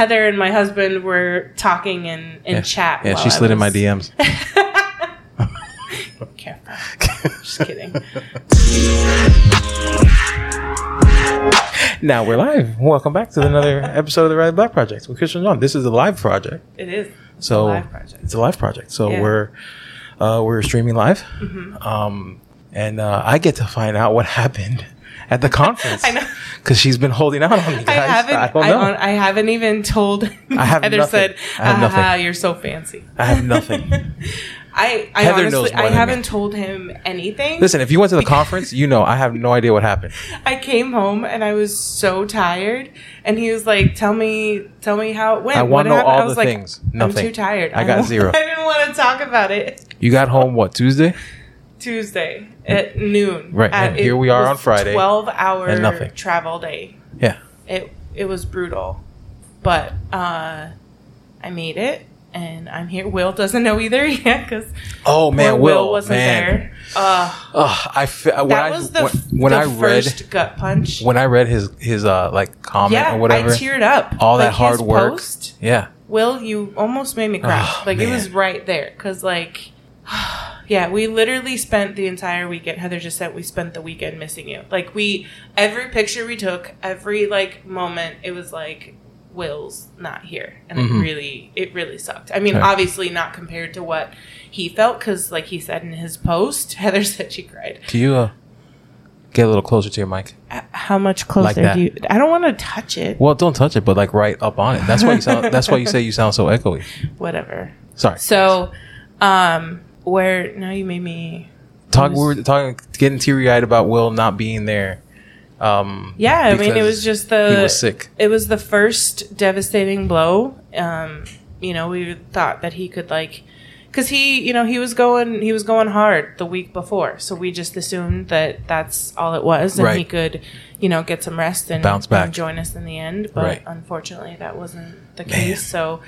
Heather and my husband were talking in chat. Yeah, she slid in my DMs. Careful. Just kidding. Now we're live. Welcome back to another episode of the Riley Black Project with Christian John. This is a live project. It is. So yeah. We're streaming live, and I get to find out what happened at the conference. I know, because she's been holding out on me, guys. I haven't even told. I have Heather nothing. Said, "Ah, you're so fancy." I have nothing. I honestly haven't told him anything. Listen, if you went to the conference, you know I have no idea what happened. I came home and I was so tired, and he was like, "Tell me how it went." I want to know all the things. Nothing. I'm too tired. I got zero. I didn't want to talk about it. You got home what, Tuesday? Tuesday at noon. Right, and here we are on Friday. 12-hour travel day. Yeah, it was brutal, but I made it. And I'm here. Will doesn't know either yet because Will wasn't there. That was the first gut punch. When I read his like comment or whatever, I teared up. All that hard work. Post, yeah, Will, you almost made me cry. It was right there because we literally spent the entire weekend. Heather just said we spent the weekend missing you. Like every picture we took, every moment, it was like, Will's not here, and it really sucked. I mean, obviously not compared to what he felt, because like he said in his post, Heather said she cried. Do you get a little closer to your mic? How much closer do you? I don't want to touch it. Well, don't touch it, but like right up on it. That's why you sound. That's why you say you sound so echoey. Whatever. Sorry. So, you made me talk. We were talking, getting teary-eyed about Will not being there. It was just he was sick. It was the first devastating blow. We thought that he could because he was going hard the week before, so we just assumed that that's all it was, and he could, get some rest and bounce back and join us in the end. But unfortunately, that wasn't the case. So.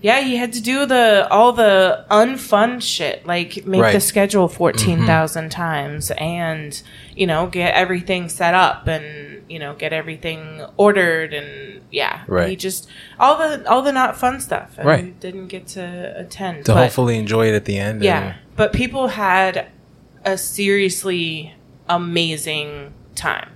Yeah, he had to do all the unfun shit, like make the schedule 14,000 times and, get everything set up and, get everything ordered and he just all the not fun stuff and didn't get to attend. So hopefully enjoy it at the end. Yeah, but people had a seriously amazing time.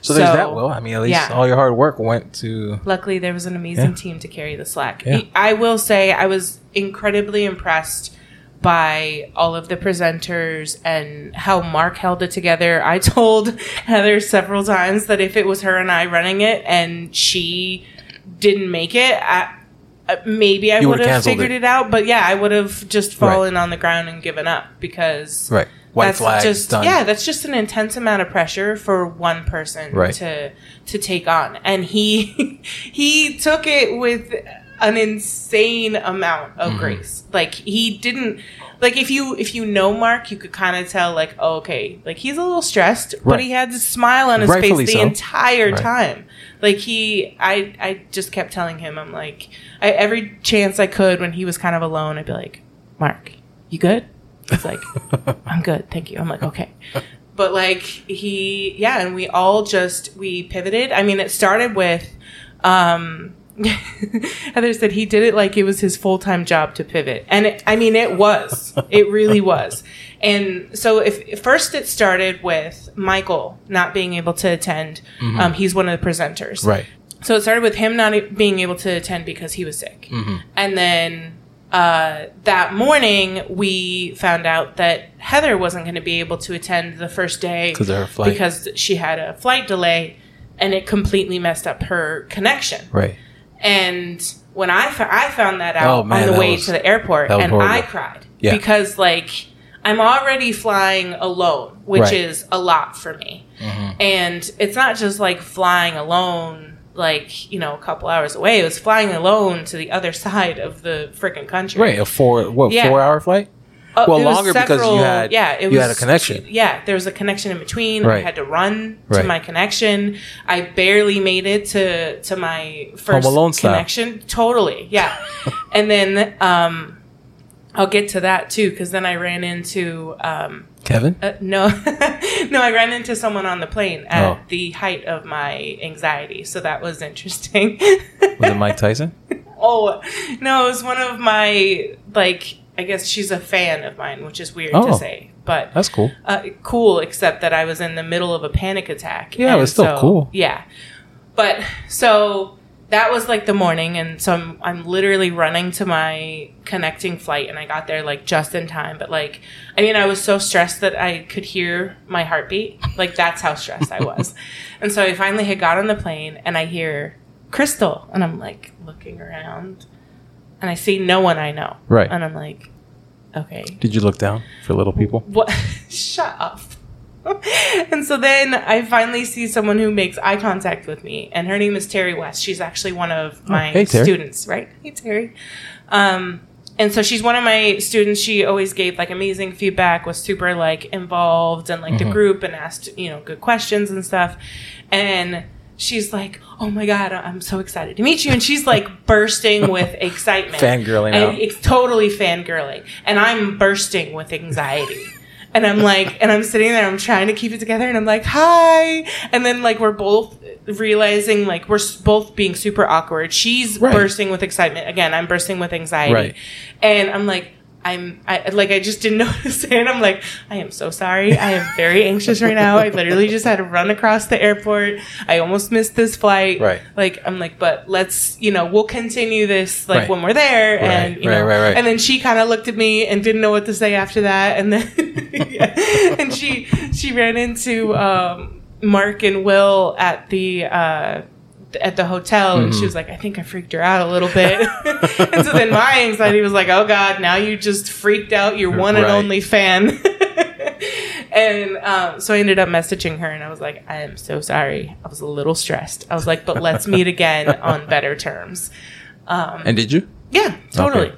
So there's that, Will. I mean, at least all your hard work went to... Luckily, there was an amazing team to carry the slack. Yeah. I will say I was incredibly impressed by all of the presenters and how Mark held it together. I told Heather several times that if it was her and I running it and she didn't make it, maybe I would have figured it out. But yeah, I would have just fallen on the ground and given up because... Right. White flags, just done. Yeah, that's just an intense amount of pressure for one person to take on, and he took it with an insane amount of grace. Like he didn't if you know Mark, you could kind of tell he's a little stressed, but he had this smile on his face the entire time. Like I just kept telling him, I'm like, every chance I could when he was kind of alone, I'd be like, Mark, you good? He's like, I'm good, thank you. I'm like, okay. But and we all just, we pivoted. I mean, it started with, Heather said he did it like it was his full-time job to pivot. And it was, it really was. And so first it started with Michael not being able to attend. He's one of the presenters. Right. So it started with him not being able to attend because he was sick. And then... that morning, we found out that Heather wasn't going to be able to attend the first day because she had a flight delay, and it completely messed up her connection. Right. And when I found that out on the way to the airport, and horrible. I cried because I'm already flying alone, which is a lot for me. And it's not just flying alone. A couple hours away. It was flying alone to the other side of the freaking country. Right, a 4-hour flight? Well, longer because you had a connection. Yeah, there was a connection in between. I had to run to my connection. I barely made it to my first Home Alone connection. Style. Totally, yeah. And then I'll get to that, too, because then I ran into Kevin? No. No, I ran into someone on the plane at the height of my anxiety, so that was interesting. Was it Mike Tyson? Oh, no, it was one of my, like, I guess she's a fan of mine, which is weird to say. But that's cool. Cool, except that I was in the middle of a panic attack. Yeah, it was still cool. Yeah. But so that was like the morning, and so I'm literally running to my connecting flight, and I got there like just in time. But like, I mean, I was so stressed that I could hear my heartbeat. Like, that's how stressed I was. And so I finally had got on the plane, and I hear Crystal, and I'm like looking around, and I see no one I know. Right. And I'm like, okay. Did you look down for little people? What? Shut up. And so then I finally see someone who makes eye contact with me, and her name is Terry West. She's actually one of my students, right? Hey, Terry. And so she's one of my students. She always gave like amazing feedback, was super like involved in like the group, and asked, you know, good questions and stuff. And she's like, oh my God, I'm so excited to meet you. And she's like bursting with excitement. Fangirling out. It's totally fangirling. And I'm bursting with anxiety. And I'm like, and I'm sitting there, I'm trying to keep it together, and I'm like, hi. And then like, we're both realizing like we're both being super awkward. She's bursting with excitement. Again, I'm bursting with anxiety. Right. And I'm like, I just didn't know what to say. And I'm like, I am so sorry. I am very anxious right now. I literally just had to run across the airport. I almost missed this flight. Right. Like, I'm like, but let's, you know, we'll continue this like when we're there. And, you know, and then she kind of looked at me and didn't know what to say after that. And then, and she ran into, Mark and Will at the hotel, and she was like, I think I freaked her out a little bit. And so then my anxiety was like, oh God, now you just freaked out your one and only fan. And so I ended up messaging her, and I was like, I am so sorry, I was a little stressed. I was like, but let's meet again on better terms. And did you? Yeah, totally. Okay.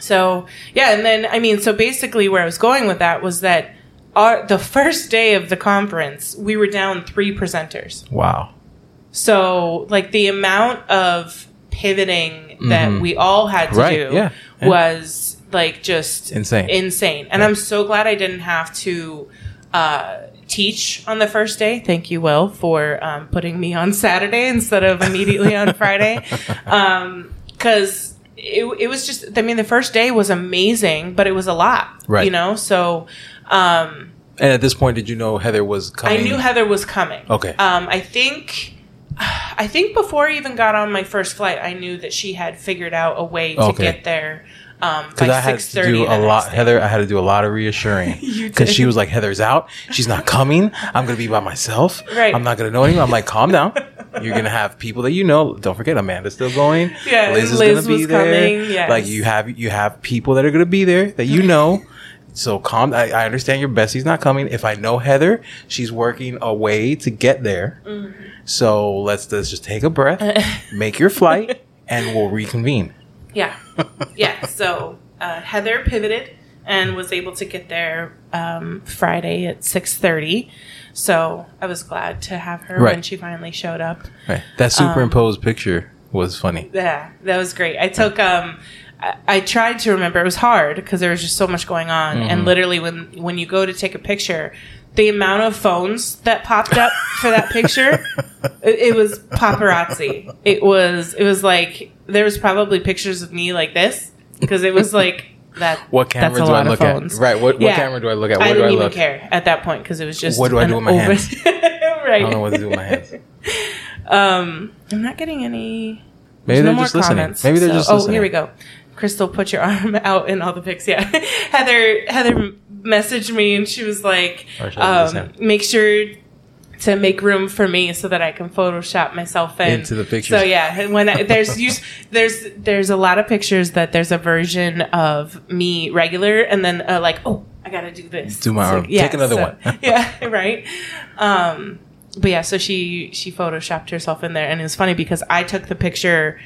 So yeah, and then I mean, so basically where I was going with that was that the first day of the conference, we were down 3 presenters. Wow. So, like, the amount of pivoting that we all had to do was, like, just insane. And I'm so glad I didn't have to teach on the first day. Thank you, Will, for putting me on Saturday instead of immediately on Friday. Because it was just, I mean, the first day was amazing, but it was a lot, you know? So, and at this point, did you know Heather was coming? I knew Heather was coming. Okay. I think before I even got on my first flight, I knew that she had figured out a way to get there by 6:30. Heather, I had to do a lot of reassuring, because she was like, Heather's out. She's not coming. I'm going to be by myself. Right. I'm not going to know anyone. I'm like, calm down. You're going to have people that you know. Don't forget, Amanda's still going. Yeah, Liz is going to be there. Yes. Like, you have people that are going to be there that you know. So calm. I understand your bestie's not coming. If I know Heather, she's working a way to get there. Mm-hmm. So let's just take a breath, make your flight, and we'll reconvene. Yeah. Yeah. So Heather pivoted and was able to get there Friday at 6:30. So I was glad to have her when she finally showed up. Right. That superimposed picture was funny. Yeah. That was great. I took... I tried to remember. It was hard because there was just so much going on. Mm-hmm. And literally when you go to take a picture, the amount of phones that popped up for that picture, it was paparazzi. It was like, there was probably pictures of me like this, because it was like that. What camera do I look at? Right. What camera do I look at? Where I didn't even care at that point, because it was just. What do I do with my hands? Right. I don't know what to do with my hands. I'm not getting any. Maybe they're just listening. Maybe they're just listening. Oh, here we go. Crystal, put your arm out in all the pics. Yeah. Heather messaged me, and she was like, make sure to make room for me so that I can Photoshop myself into the pictures. So yeah, when there's a lot of pictures that there's a version of me regular, and then like, oh, I got to do this. Do my arm. Yeah, take another one. Yeah. Right. But yeah, so she Photoshopped herself in there, and it was funny because I took the picture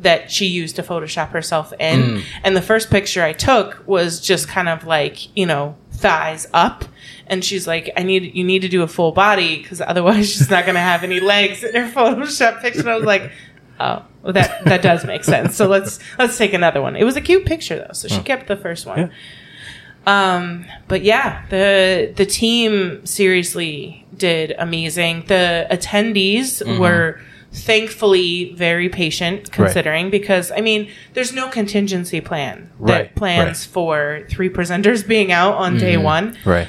that she used to Photoshop herself in. And the first picture I took was just kind of like, you know, thighs up. And she's like, you need to do a full body, because otherwise she's not going to have any legs in her Photoshop picture. And I was like, oh, well, that does make sense. So let's take another one. It was a cute picture, though. So she kept the first one. Yeah. But yeah, the team seriously did amazing. The attendees mm-hmm. were thankfully very patient, considering right. because I mean, there's no contingency plan that right. plans right. for three presenters being out on mm-hmm. day one. Right.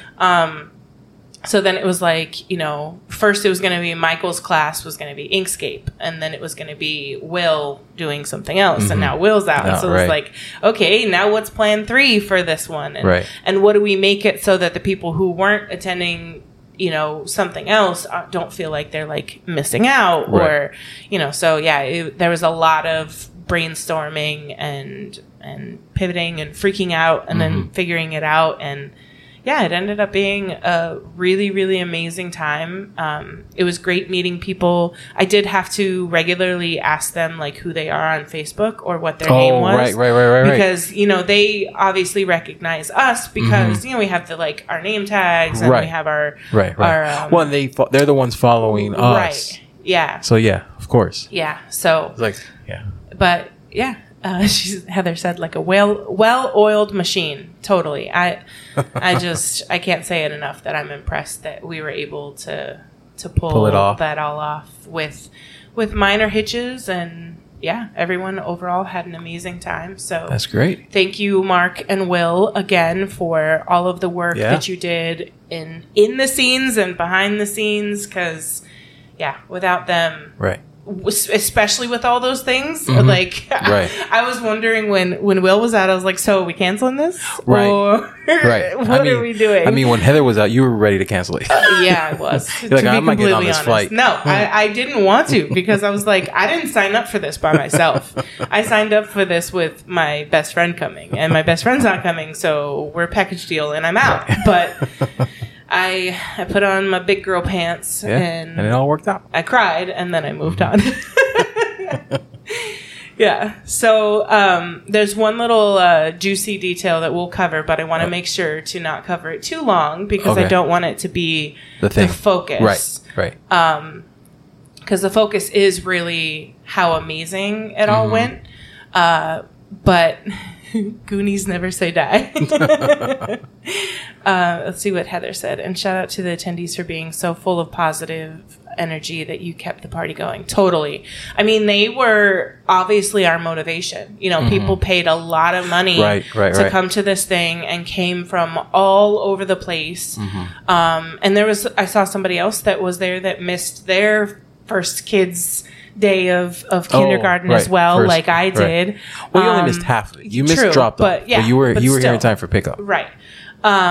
So then it was like, you know, first it was going to be Michael's class was going to be Inkscape, and then it was going to be Will doing something else, mm-hmm. and now Will's out. Oh, so it was right. like, okay, now what's plan three for this one? And, right. and what do we make it so that the people who weren't attending, you know, something else don't feel like they're like missing out right. or, you know, so yeah, there was a lot of brainstorming and pivoting and freaking out and mm-hmm. then figuring it out. And yeah, it ended up being a really, really amazing time. It was great meeting people. I did have to regularly ask them like who they are on Facebook or what their name was. Right. Because, you know, they obviously recognize us because, mm-hmm. you know, we have the like our name tags and right. we have our... Right. Our, well, and they're the ones following us. Right, yeah. So, yeah, of course. Yeah, so... It's like, yeah. But, yeah. Heather said like a well-oiled machine. Totally. I can't say it enough that I'm impressed that we were able to pull it off. That all off with minor hitches. And yeah, everyone overall had an amazing time. So that's great. Thank you, Mark and Will, again for all of the work yeah. that you did in the scenes and behind the scenes. 'Cause yeah, without them, right. especially with all those things mm-hmm. like right. I was wondering when Will was out, I was like, so are we canceling this right or right what are we doing? I mean, when Heather was out, you were ready to cancel it. Yeah, I was. You're like, I'm not getting on this flight. No, I didn't want to, because I was like, I didn't sign up for this by myself. I signed up for this with my best friend coming, and my best friend's not coming, so we're a package deal and I'm out right. But I put on my big girl pants yeah, and it all worked out. I cried and then I moved mm-hmm. on. Yeah. So there's one little juicy detail that we'll cover, but I want to make sure to not cover it too long because okay. I don't want it to be the focus. Right. Because the focus is really how amazing it mm-hmm. all went. But... Goonies never say die. Let's see what Heather said. And shout out to the attendees for being so full of positive energy that you kept the party going. Totally. I mean, they were obviously our motivation. You know, mm-hmm. people paid a lot of money to come to this thing and came from all over the place. Mm-hmm. And I saw somebody else that was there that missed their first kids' day of kindergarten as well, first, like I did. Right. Well, you only missed half of it. You missed drop off. Yeah, but you were here in time for pickup. Right. But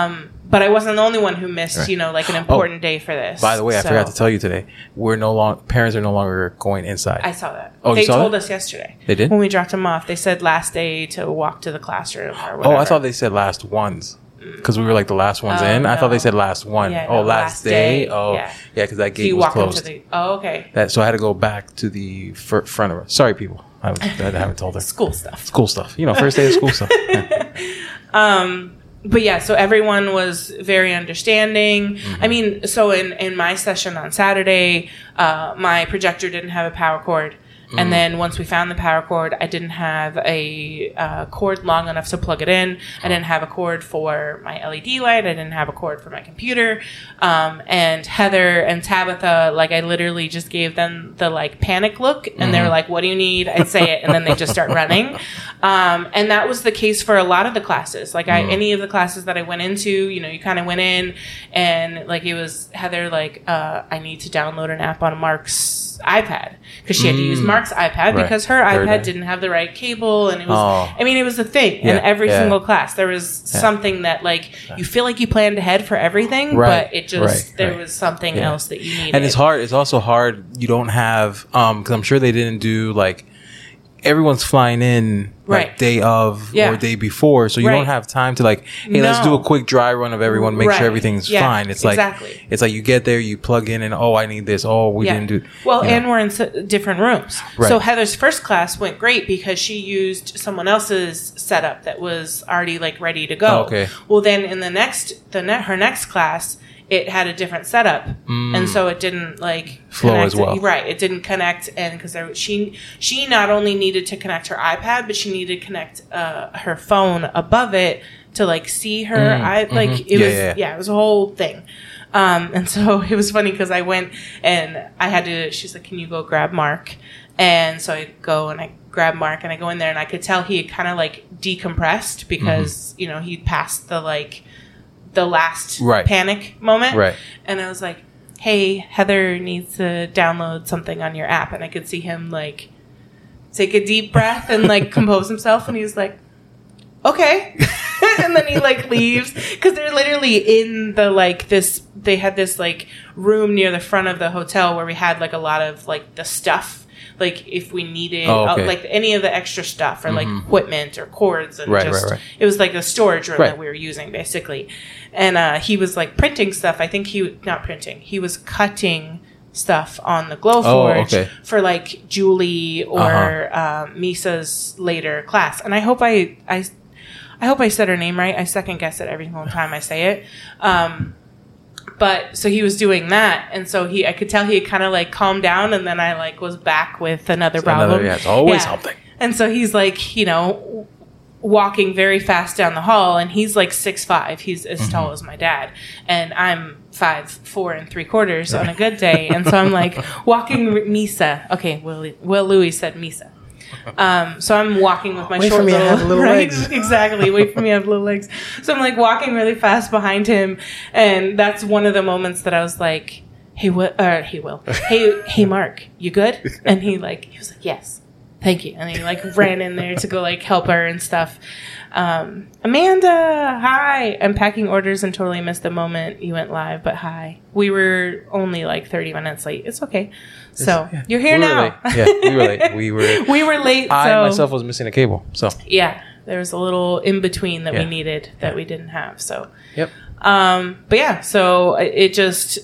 I wasn't the only one who missed, you know, like an important day for this. By the way, I forgot to tell you today. Parents are no longer going inside. I saw that. Oh, they told us yesterday. They did? When we dropped them off, they said last day to walk to the classroom or whatever. Oh, I thought they said last ones. Because we were like the last ones in. No. I thought they said last one. Yeah, last day. Oh, yeah. Yeah, because that gate was closed. Okay. So I had to go back to the front of her. Sorry, people. I haven't told her. School stuff. You know, first day of school stuff. Yeah. But yeah, so everyone was very understanding. Mm-hmm. I mean, so in my session on Saturday, my projector didn't have a power cord. And mm-hmm. then once we found the power cord, I didn't have a cord long enough to plug it in. I didn't have a cord for my LED light. I didn't have a cord for my computer. And Heather and Tabitha, like, I literally just gave them the, like, panic look. And mm-hmm. they were like, what do you need? I'd say it. And then they just start running. And that was the case for a lot of the classes. Like, mm-hmm. Any of the classes that I went into, you know, you kind of went in. And, like, it was Heather, like, I need to download an app on Mark's iPad, because she had to use Mark's iPad because her iPad didn't have the right cable, and it was it was a thing in every single class. There was something that, like, you feel like you planned ahead for everything, but it just there was something else that you needed. And it's also hard you don't have because I'm sure they didn't do, like, everyone's flying in like day of or day before, so you don't have time to, like, hey, let's do a quick dry run of everyone, make sure everything's fine. It's like it's like you get there, you plug in, and I need this. We didn't do well, and we're in different rooms. So Heather's first class went great because she used someone else's setup that was already, like, ready to go. Well, then in her next class, it had a different setup, and so it didn't, like, flow as well. Right, it didn't connect, and because she not only needed to connect her iPad, but she needed to connect her phone above it to like see her. It was a whole thing. And so it was funny because I went and I had to, she's like, can you go grab Mark? And so I go and I grab Mark and I go in there and I could tell he had kind of like decompressed because, you know, he passed the like the last panic moment. Right. And I was like, hey, Heather needs to download something on your app. And I could see him like take a deep breath and like compose himself. And he was like, okay. And then he like leaves because they're literally in the like this, they had this like room near the front of the hotel where we had like a lot of like the stuff, like if we needed like any of the extra stuff or like equipment or cords and it was like a storage room that we were using basically. And he was like printing stuff. I think he was cutting stuff on the Glowforge for like Julie or Misa's later class. And I hope I hope I said her name right. I second guess it every single time I say it. But so he was doing that, and so I could tell he kind of like calmed down, and then I like was back with another problem. It's always something. And so he's like, you know, walking very fast down the hall, and he's like 6'5". He's as tall as my dad, and I'm 5'4¾" on a good day. And so I'm like walking with Misa. Okay, Will Louis said Misa. So I'm walking with my short little... Wait for me, I have little legs. Exactly. Wait for me, I have little legs. So I'm like walking really fast behind him. And that's one of the moments that I was like, hey, Mark, you good? And he was like, yes, thank you. And he like ran in there to go like help her and stuff. Amanda, hi. I'm packing orders and totally missed the moment you went live, but hi. We were only like 30 minutes late. It's okay. You're here now. Yeah, we were late. We were late. I myself was missing a cable. So yeah, there was a little in between that we needed that we didn't have. So yep. But yeah, so it just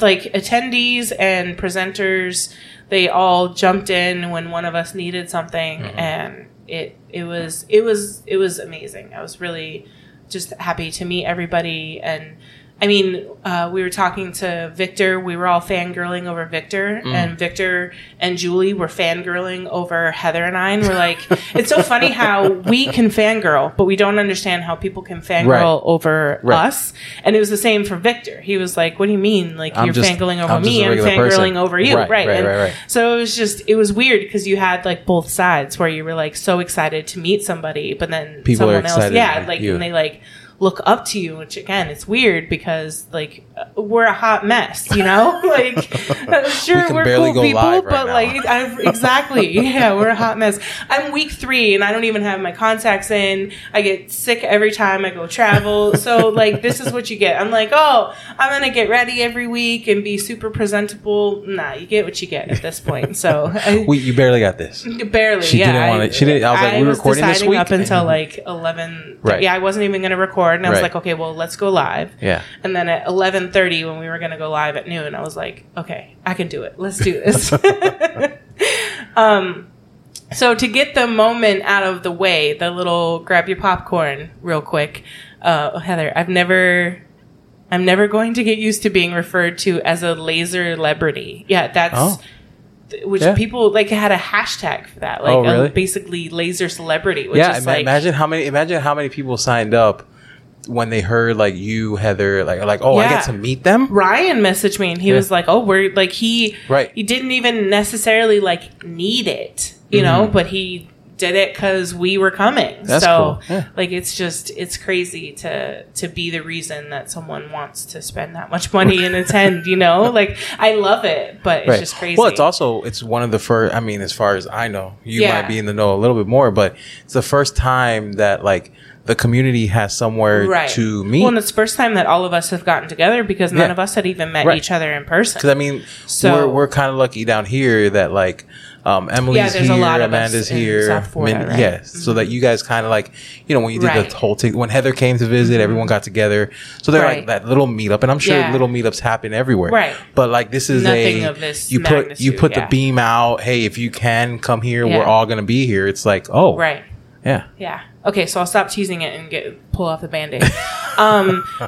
like attendees and presenters, they all jumped in when one of us needed something, and it was amazing. I was really just happy to meet everybody. And I mean, we were talking to Victor. We were all fangirling over Victor, and Victor and Julie were fangirling over Heather and I. And we're like, it's so funny how we can fangirl, but we don't understand how people can fangirl over us. And it was the same for Victor. He was like, what do you mean? Like, fangirling over me and fangirling over you. Right. So it was just, it was weird because you had like both sides where you were like so excited to meet somebody, but then people someone else, like, you. And they like, look up to you, which again, it's weird because like we're a hot mess, you know. Like, sure, we're cool people, we're a hot mess. I'm week 3 and I don't even have my contacts in. I get sick every time I go travel. So like, this is what you get. I'm like, oh, I'm gonna get ready every week and be super presentable. Nah, you get what you get at this point. So you barely got this. Barely, she didn't want it. She didn't. I was like, we're recording this week up until like 11. Right. Yeah, I wasn't even gonna record. And I was like, okay, well, let's go live. Yeah. And then at 11:30, when we were going to go live at noon, I was like, okay, I can do it. Let's do this. So to get the moment out of the way, the little grab your popcorn real quick. Heather, I'm never going to get used to being referred to as a laser celebrity. Yeah, that's... Oh. Which people like had a hashtag for that, like basically laser celebrity. Which is imagine how many people signed up when they heard like you, Heather, I get to meet them. Ryan messaged me and he was like, oh, we're like he didn't even necessarily like need it, you know, but he did it because we were coming. That's so cool. Like it's just crazy to be the reason that someone wants to spend that much money and attend, you know. Like I love it, but it's just crazy. Well, it's also one of the first, I mean, as far as I know, you might be in the know a little bit more, but it's the first time that like the community has somewhere to meet. Well, and it's the first time that all of us have gotten together because none of us had even met each other in person. Because I mean, we're kind of lucky down here that like Emily's here, a lot of Amanda's here, South Florida, so that you guys kind of like, you know, when you did the whole thing, when Heather came to visit, everyone got together. So they're like that little meetup, and I'm sure little meetups happen everywhere, but like this is nothing of this magnitude. You put the beam out. Hey, if you can come here, we're all gonna be here. It's like okay, so I'll stop teasing it and pull off the Band-Aid.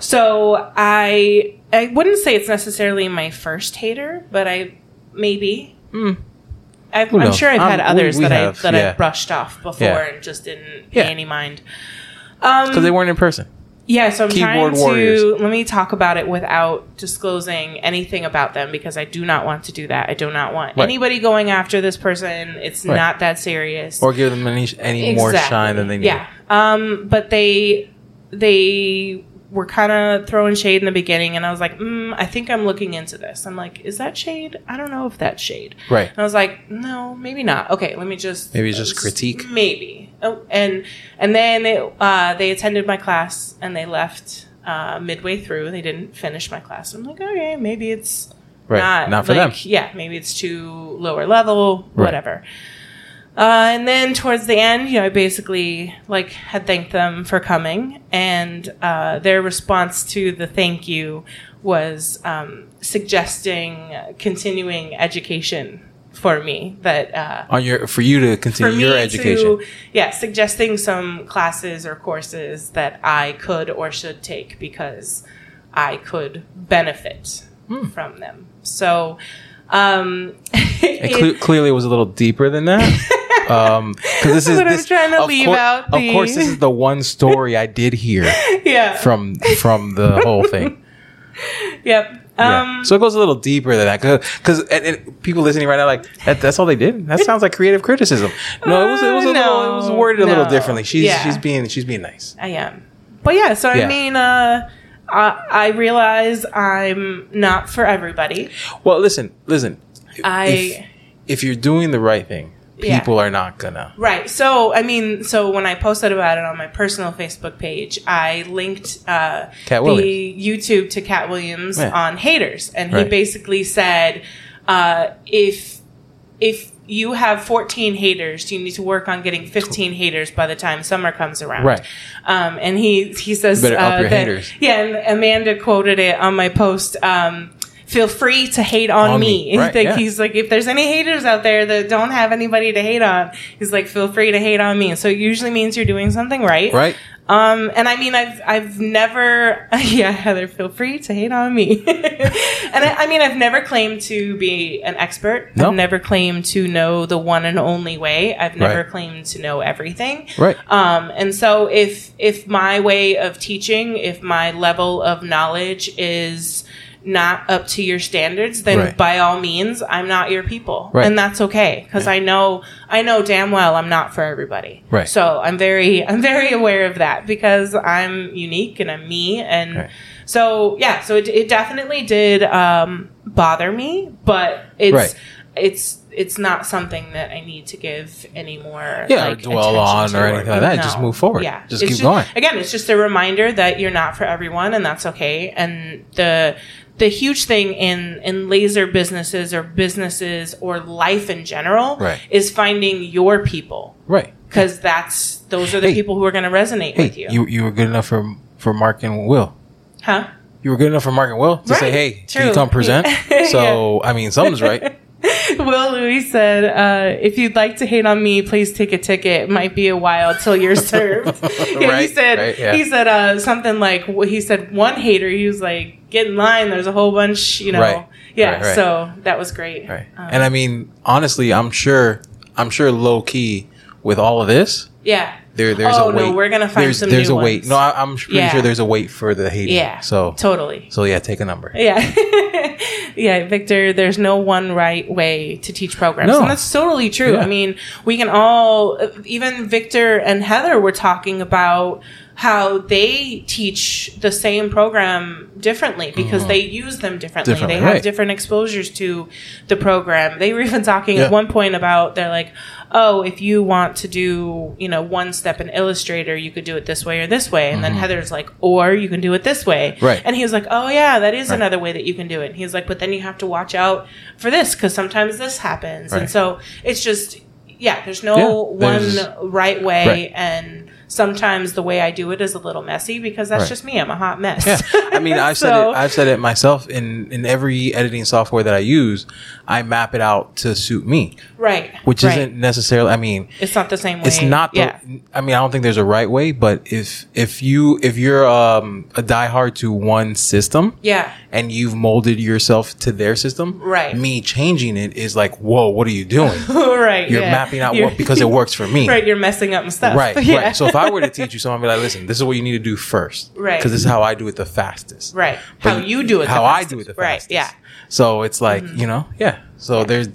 So I wouldn't say it's necessarily my first hater, but I maybe. I'm sure I've had others that I brushed off before and just didn't pay any mind. Because they weren't in person. Yeah, so I'm trying to... Let me talk about it without disclosing anything about them, because I do not want to do that. I do not want anybody going after this person. It's not that serious. Or give them any more shine than they need. Yeah. But they were kind of throwing shade in the beginning, and I was like, I think I'm looking into this. I'm like, is that shade? I don't know if that's shade. Right. And I was like, no, maybe not. Okay, let me just... Maybe it's just critique? Maybe. Oh, and then they attended my class and they left midway through. They didn't finish my class. I'm like, okay, maybe it's not for them. Yeah, maybe it's too lower level, whatever. And then towards the end, I basically had thanked them for coming, and their response to the thank you was suggesting continuing education. For me, that for you to continue your education, suggesting some classes or courses that I could or should take because I could benefit from them. So, clearly, it was a little deeper than that. Because this is what I'm trying to leave out. Of course, this is the one story I did hear. From the whole thing. Yep. Yeah. So it goes a little deeper than that, because people listening right now that's all they did. That sounds like creative criticism. No, it was worded a little differently. She's being nice. I am, but yeah. So I mean, I realize I'm not for everybody. Well, listen. If you're doing the right thing, people are not gonna. Right. So I mean, when I posted about it on my personal Facebook page, I linked the YouTube to Cat Williams on haters, and he basically said, if you have 14 haters, you need to work on getting 15 haters by the time summer comes around. Right. And he says, you better up your haters. Yeah, and Amanda quoted it on my post. Feel free to hate on me. Right, he's like, if there's any haters out there that don't have anybody to hate on, he's like, feel free to hate on me. So it usually means you're doing something right. Right. And I mean, I've never, Heather, feel free to hate on me. And I mean, I've never claimed to be an expert. Nope. I've never claimed to know the one and only way. I've never claimed to know everything. Right. And so if my way of teaching, if my level of knowledge is not up to your standards, then by all means, I'm not your people. Right. And that's okay. Because I know damn well I'm not for everybody. Right. So I'm very aware of that, because I'm unique and I'm me. And so it definitely did bother me, but it's it's not something that I need to give any more or dwell on or anything like that. No. Just move forward. Yeah. Just keep going. Again, it's just a reminder that you're not for everyone, and that's okay. And the huge thing in laser businesses or life in general is finding your people. Right. Because those are the people who are going to resonate with you. You were good enough for Mark and Will. Huh? You were good enough for Mark and Will to say, hey, can you come present? So, I mean, something's right. Will Louis said, if you'd like to hate on me, please take a ticket. It might be a while till you're served. He said something like, he said one hater, he was like, get in line. There's a whole bunch, So that was great. Right. And I mean, honestly, I'm sure low key with all of this. Yeah. There's a wait. No, we're going to find some new ones. There's a wait. No, I'm pretty sure there's a wait for the hating. Yeah. So, totally. So, yeah, take a number. Yeah. Yeah, Victor, there's no one right way to teach programs. No. And that's totally true. Yeah. I mean, we can all, even Victor and Heather were talking about how they teach the same program differently because they use them differently. They have different exposures to the program. They were even talking at one point about, they're like, oh, if you want to do, one step in Illustrator, you could do it this way or this way. And then Heather's like, or you can do it this way. Right. And he was like, oh, yeah, that is another way that you can do it. And he's like, but then you have to watch out for this because sometimes this happens. Right. And so it's just, there's no one right way. Right. And sometimes the way I do it is a little messy because that's just me. I'm a hot mess. Yeah. I mean, I've said it myself in every editing software that I use, I map it out to suit me. Right. Which isn't necessarily, I mean, it's not the same way. It's not I mean, I don't think there's a right way, but if you're a diehard to one system and you've molded yourself to their system, me changing it is like, whoa, what are you doing? You're mapping out because it works for me. Right. You're messing up and stuff. Right. So if I were to teach you something, I'd be like, listen, this is what you need to do first. Right. Because this is how I do it the fastest. Right. But how you do it the fastest. How I do it the fastest. Right, yeah. So it's like, you know, yeah. So there's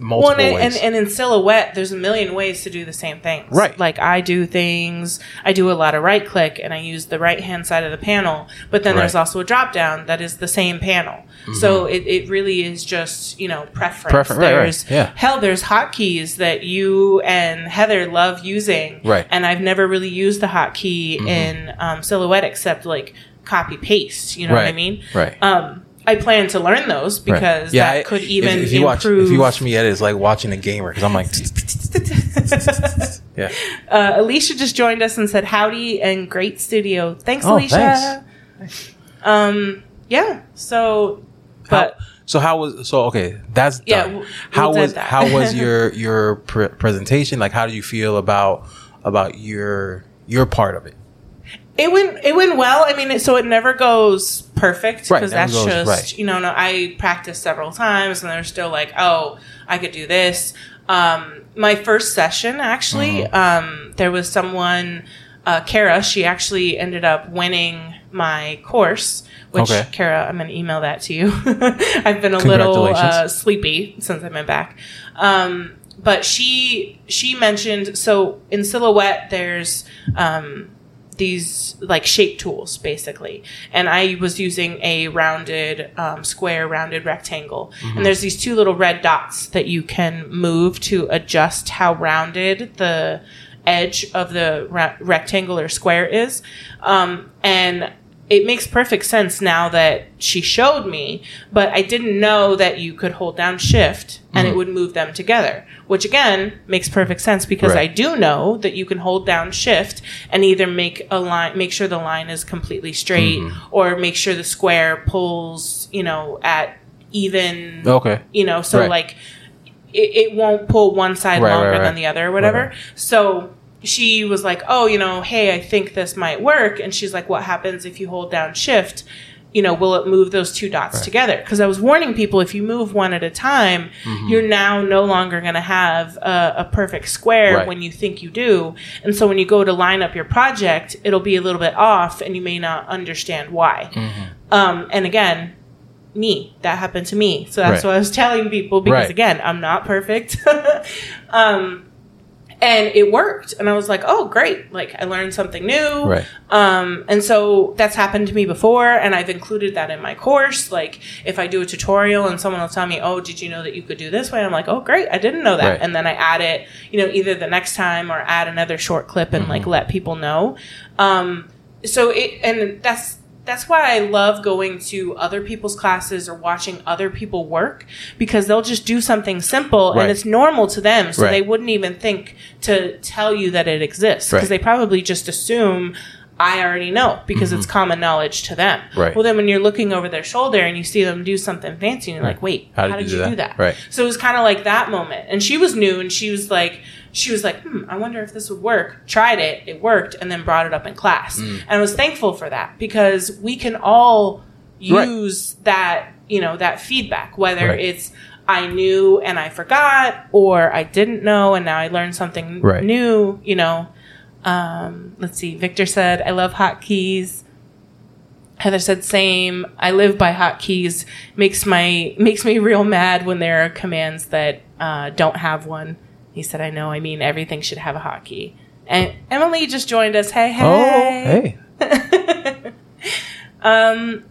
multiple ways. And in Silhouette, there's a million ways to do the same things. Right. Like I do things, I do a lot of right click and I use the right hand side of the panel, but then there's also a drop down that is the same panel. Mm-hmm. So it really is just, you know, preference. Right. Yeah. Hell, there's hotkeys that you and Heather love using. Right. And I've never really used the hotkey in Silhouette except like copy paste, you know what I mean? Right. I plan to learn those because that could even improve. If you watch me edit, it's like watching a gamer because I'm like... Yeah. Alicia just joined us and said, howdy and great studio. Thanks, Alicia. Thanks. Yeah. So, but... So, okay. That's done. How was your presentation? Like, how do you feel about your part of it? It went well. I mean, so it never goes perfect because that's just, you know, no, I practiced several times and they're still like, oh, I could do this. My first session, actually, there was someone, Kara, she actually ended up winning my course, which Kara, I'm going to email that to you. I've been a little sleepy since I've been back. But she mentioned, so in Silhouette, there's, these like shape tools basically. And I was using a rounded, square, rounded rectangle. Mm-hmm. And there's these two little red dots that you can move to adjust how rounded the edge of the rectangle or square is. And it makes perfect sense now that she showed me, but I didn't know that you could hold down shift and it would move them together, which again makes perfect sense because I do know that you can hold down shift and either make a line, make sure the line is completely straight or make sure the square pulls, you know, at even, you know, so like it won't pull one side longer than the other or whatever. Right. So she was like, oh, you know, hey, I think this might work. And she's like, what happens if you hold down shift? You know, will it move those two dots together? Because I was warning people, if you move one at a time, you're now no longer going to have a perfect square when you think you do. And so when you go to line up your project, it'll be a little bit off and you may not understand why. And again, that happened to me. So that's what I was telling people because, again, I'm not perfect. And it worked. And I was like, oh, great. Like, I learned something new. Right. And so that's happened to me before. And I've included that in my course. Like, if I do a tutorial and someone will tell me, oh, did you know that you could do this way? I'm like, oh, great. I didn't know that. Right. And then I add it, you know, either the next time or add another short clip and, like, let people know. So it, and that's why I love going to other people's classes or watching other people work because they'll just do something simple and it's normal to them. So they wouldn't even think to tell you that it exists because they probably just assume I already know because it's common knowledge to them. Right. Well, then when you're looking over their shoulder and you see them do something fancy and you're like, wait, how did you do that? Right. So it was kind of like that moment. And she was new and she was like, I wonder if this would work. Tried it. It worked. And then brought it up in class. And I was thankful for that because we can all use that, you know, that feedback, whether it's I knew and I forgot or I didn't know and now I learned something new, you know. Let's see. Victor said, I love hotkeys. Heather said, same. I live by hotkeys. Makes me real mad when there are commands that don't have one. He said, I know. I mean, everything should have a hotkey. And Emily just joined us. Hey. Oh, hey.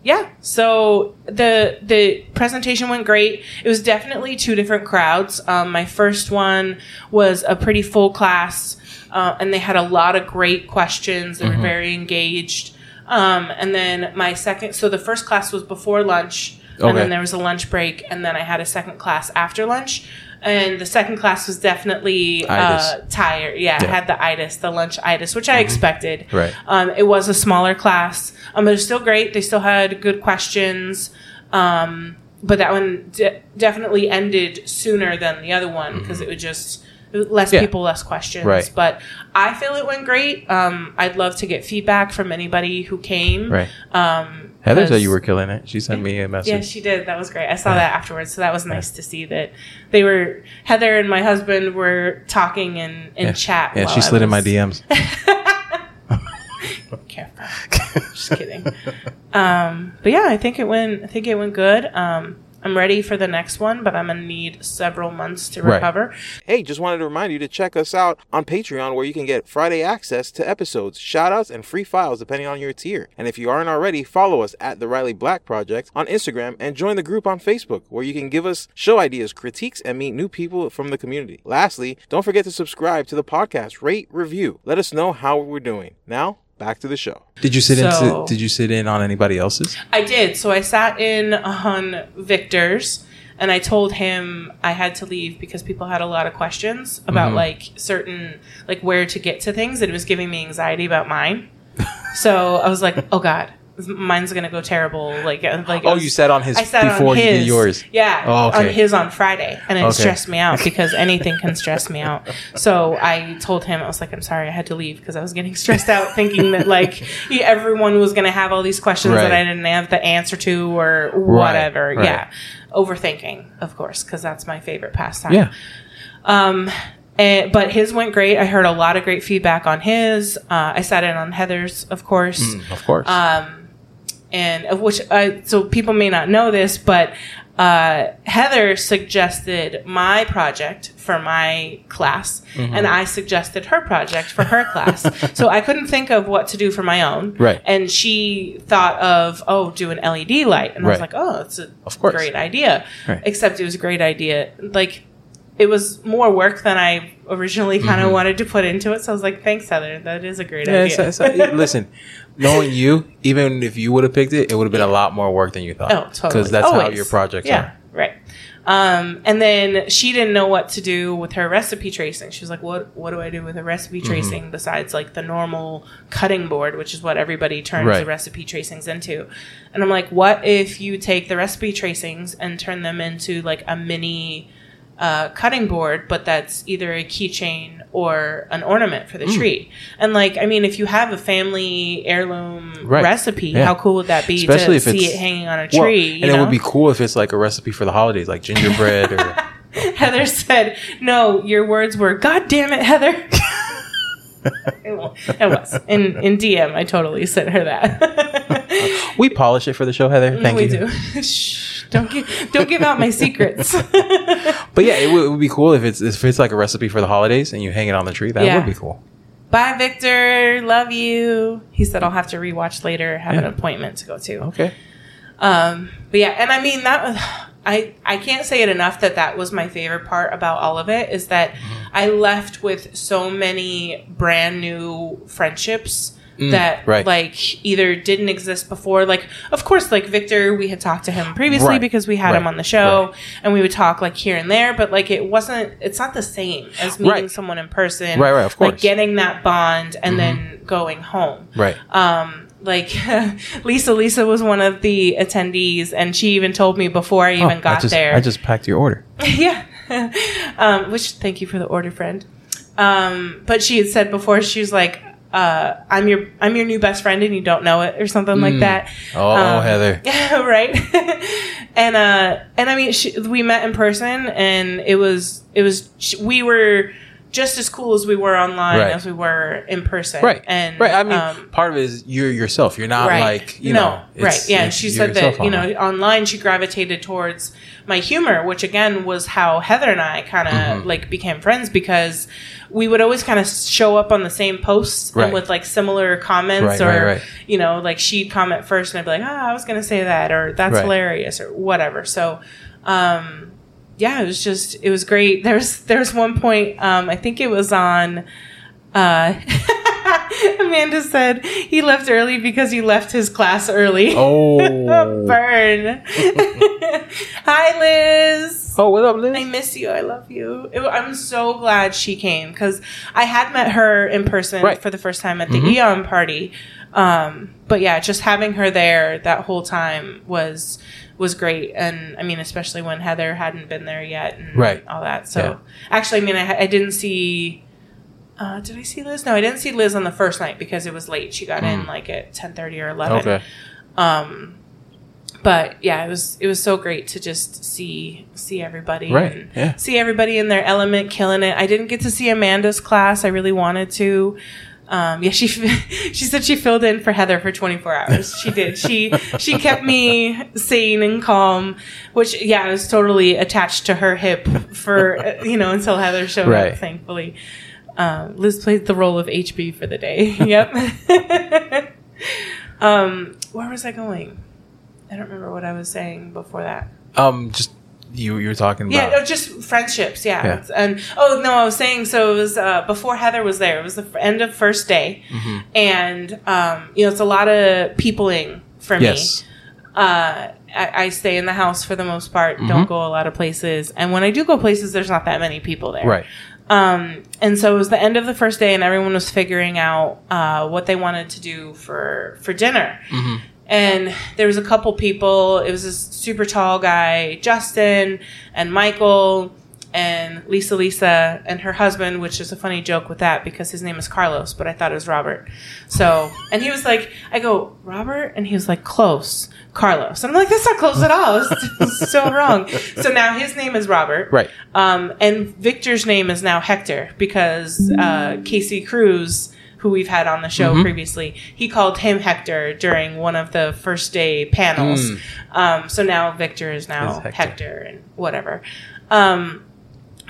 Yeah. So the presentation went great. It was definitely two different crowds. My first one was a pretty full class, and they had a lot of great questions. They were very engaged. And then my second... So the first class was before lunch, and then there was a lunch break, and then I had a second class after lunch. And the second class was definitely tired. Yeah, had the itis, the lunch itis, which I expected. Right. It was a smaller class. But it was still great. They still had good questions. But that one definitely ended sooner than the other one because it would just... Less people, less questions. Right. But I feel it went great. I'd love to get feedback from anybody who came. Right. Heather said you were killing it. She sent me a message. Yeah, she did. That was great. I saw that afterwards. So that was nice to see that they were, Heather and my husband were talking in chat. Yeah, she slid in my DMs. careful. Just kidding. But yeah, I think it went good. I'm ready for the next one, but I'm going to need several months to recover. Right. Hey, just wanted to remind you to check us out on Patreon, where you can get Friday access to episodes, shout-outs, and free files depending on your tier. And if you aren't already, follow us at The Riley Black Project on Instagram and join the group on Facebook, where you can give us show ideas, critiques, and meet new people from the community. Lastly, don't forget to subscribe to the podcast, rate, review. Let us know how we're doing. Now, back to the show. Did you sit in on anybody else's? I did. So I sat in on Victor's, and I told him I had to leave because people had a lot of questions about certain where to get to things, and it was giving me anxiety about mine. So I was like, oh God, mine's gonna go terrible. You sat on his before you did yours. Yeah. Oh, okay. On his on Friday, and it stressed me out because anything can stress me out. So I told him, I was like, I'm sorry, I had to leave because I was getting stressed out thinking that everyone was gonna have all these questions that I didn't have the answer to or whatever. Right. Yeah, overthinking, of course, because that's my favorite pastime. Yeah. But his went great. I heard a lot of great feedback on his. I sat in on Heather's, of course. Mm, of course. So people may not know this, but Heather suggested my project for my class, and I suggested her project for her class. So I couldn't think of what to do for my own. Right. And she thought of, do an LED light. And I was like, that's a great idea. Right. Except it was a great idea. It was more work than I originally kind of wanted to put into it. So I was like, thanks, Heather. That is a great idea. Listen, knowing you, even if you would have picked it, it would have been a lot more work than you thought. Oh, totally. Because that's how your projects are. Yeah, right. And then she didn't know what to do with her recipe tracing. She was like, what do I do with a recipe tracing besides the normal cutting board, which is what everybody turns the recipe tracings into. And I'm like, what if you take the recipe tracings and turn them into a mini cutting board, but that's either a keychain or an ornament for the tree. And if you have a family heirloom recipe, how cool would that be? Especially to see it hanging on a tree? It would be cool if it's a recipe for the holidays, like gingerbread. Or Heather said, no, your words were, God damn it, Heather. It was. In DM, I totally sent her that. We polish it for the show, Heather. Thank you. We do. Don't give out my secrets. But yeah, it would be cool if it's a recipe for the holidays and you hang it on the tree. That would be cool. Bye, Victor. Love you. He said I'll have to rewatch later. Have an appointment to go to. Okay. But yeah, and I mean that. I can't say it enough that was my favorite part about all of it is that I left with so many brand new friendships. Either didn't exist before. Of course, Victor, we had talked to him previously because we had him on the show and we would talk here and there, but it's not the same as meeting someone in person. Right, of course. Getting that bond and then going home. Right. Lisa was one of the attendees, and she even told me before I even got there. I just packed your order. Yeah. Which, thank you for the order, friend. But she had said before, she was like, I'm your new best friend and you don't know it or something like that. Heather. Right. And I mean, we met in person and we were just as cool as we were online as we were in person. Right. And, I mean, part of it is you're yourself. You're not know. Right. Yeah. And she said that, online she gravitated towards my humor, which again was how Heather and I kind of became friends because we would always kind of show up on the same posts and with similar comments she'd comment first and I'd be like, I was going to say that or that's hilarious or whatever. So, yeah, it was great. There's one point, I think it was on, Amanda said he left early because he left his class early. Oh. Burn. Hi, Liz. Oh, what up, Liz? I miss you. I love you. I'm so glad she came because I had met her in person for the first time at the Eon party. But yeah, just having her there that whole time was great. And I mean, especially when Heather hadn't been there yet and all that. So actually, I mean, I didn't see, did I see Liz? No, I didn't see Liz on the first night because it was late. She got in at 10:30 or 11. Okay. But yeah, it was so great to just see everybody and see everybody in their element, killing it. I didn't get to see Amanda's class. I really wanted to. Yeah, she said she filled in for Heather for 24 hours. She did. She kept me sane and calm, which, yeah, I was totally attached to her hip for, until Heather showed up, thankfully. Liz played the role of HB for the day. Yep. Where was I going? I don't remember what I was saying before that. Just you were talking about. Yeah, no, just friendships. Yeah. And I was saying, so it was before Heather was there. It was the end of first day, and it's a lot of peopling for me. I stay in the house for the most part. Mm-hmm. Don't go a lot of places, and when I do go places, there's not that many people there. Right. And so it was the end of the first day, and everyone was figuring out what they wanted to do for dinner. Mm-hmm. And there was a couple people. It was this super tall guy, Justin, and Michael, and Lisa, and her husband, which is a funny joke with that because his name is Carlos, but I thought it was Robert. So, and he was like, I go, Robert? And he was like, close, Carlos. And I'm like, that's not close at all. It's so wrong. So now his name is Robert. Right. And Victor's name is now Hector because Casey Cruz, who we've had on the show previously, he called him Hector during one of the first day panels. So now Victor is now Hector and whatever.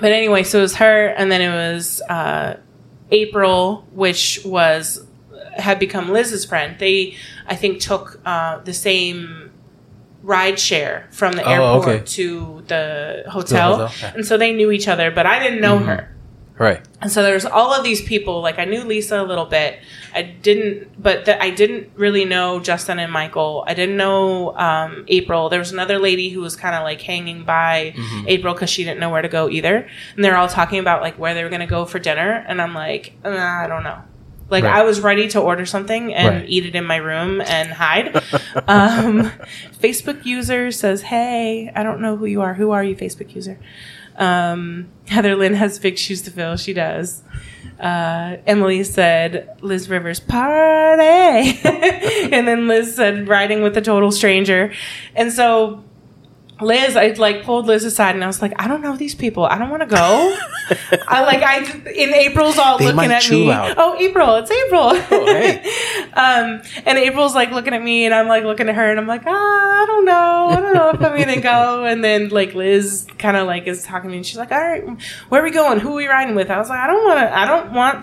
But anyway, so it was her, and then it was April, which had become Liz's friend. They, I think, took the same ride share from the airport to the hotel. Yeah. And so they knew each other, but I didn't know her. Right. And so there's all of these people. Like, I knew Lisa a little bit. I didn't really know Justin and Michael. I didn't know April. There was another lady who was kind of like hanging by April because she didn't know where to go either. And they're all talking about like where they were going to go for dinner. And I'm like, I don't know. Like, I was ready to order something and eat it in my room and hide. Facebook user says, hey, I don't know who you are. Who are you, Facebook user? Heather Lynn has big shoes to fill. She does. Emily said, Liz Rivers, party. And then Liz said, riding with a total stranger. And so Liz, I like pulled Liz aside and I was like, I don't know these people. I don't want to go. And April's all looking at me. Out. Oh, April. It's April. Oh, hey. And April's like looking at me and I'm like looking at her and I'm like, I don't know if I'm going to go. And then like Liz kind of like is talking to me and she's like, all right, where are we going? Who are we riding with? I was like, I don't want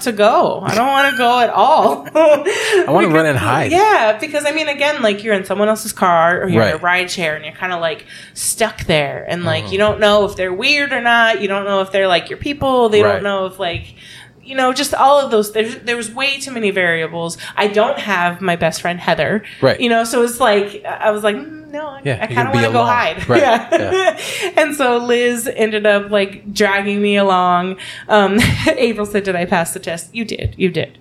to go. I don't want to go at all. I want to run and hide. Yeah. Because I mean, again, like you're in someone else's car or you're in a ride share and you're kind of like stuck there and like you don't know if they're weird or not, you don't know if they're like your people, they don't know if like just all of those. There was way too many variables. I don't have my best friend Heather, so it's like I was like I kind of want to go hide. And so Liz ended up like dragging me along. April said, did I pass the test? You did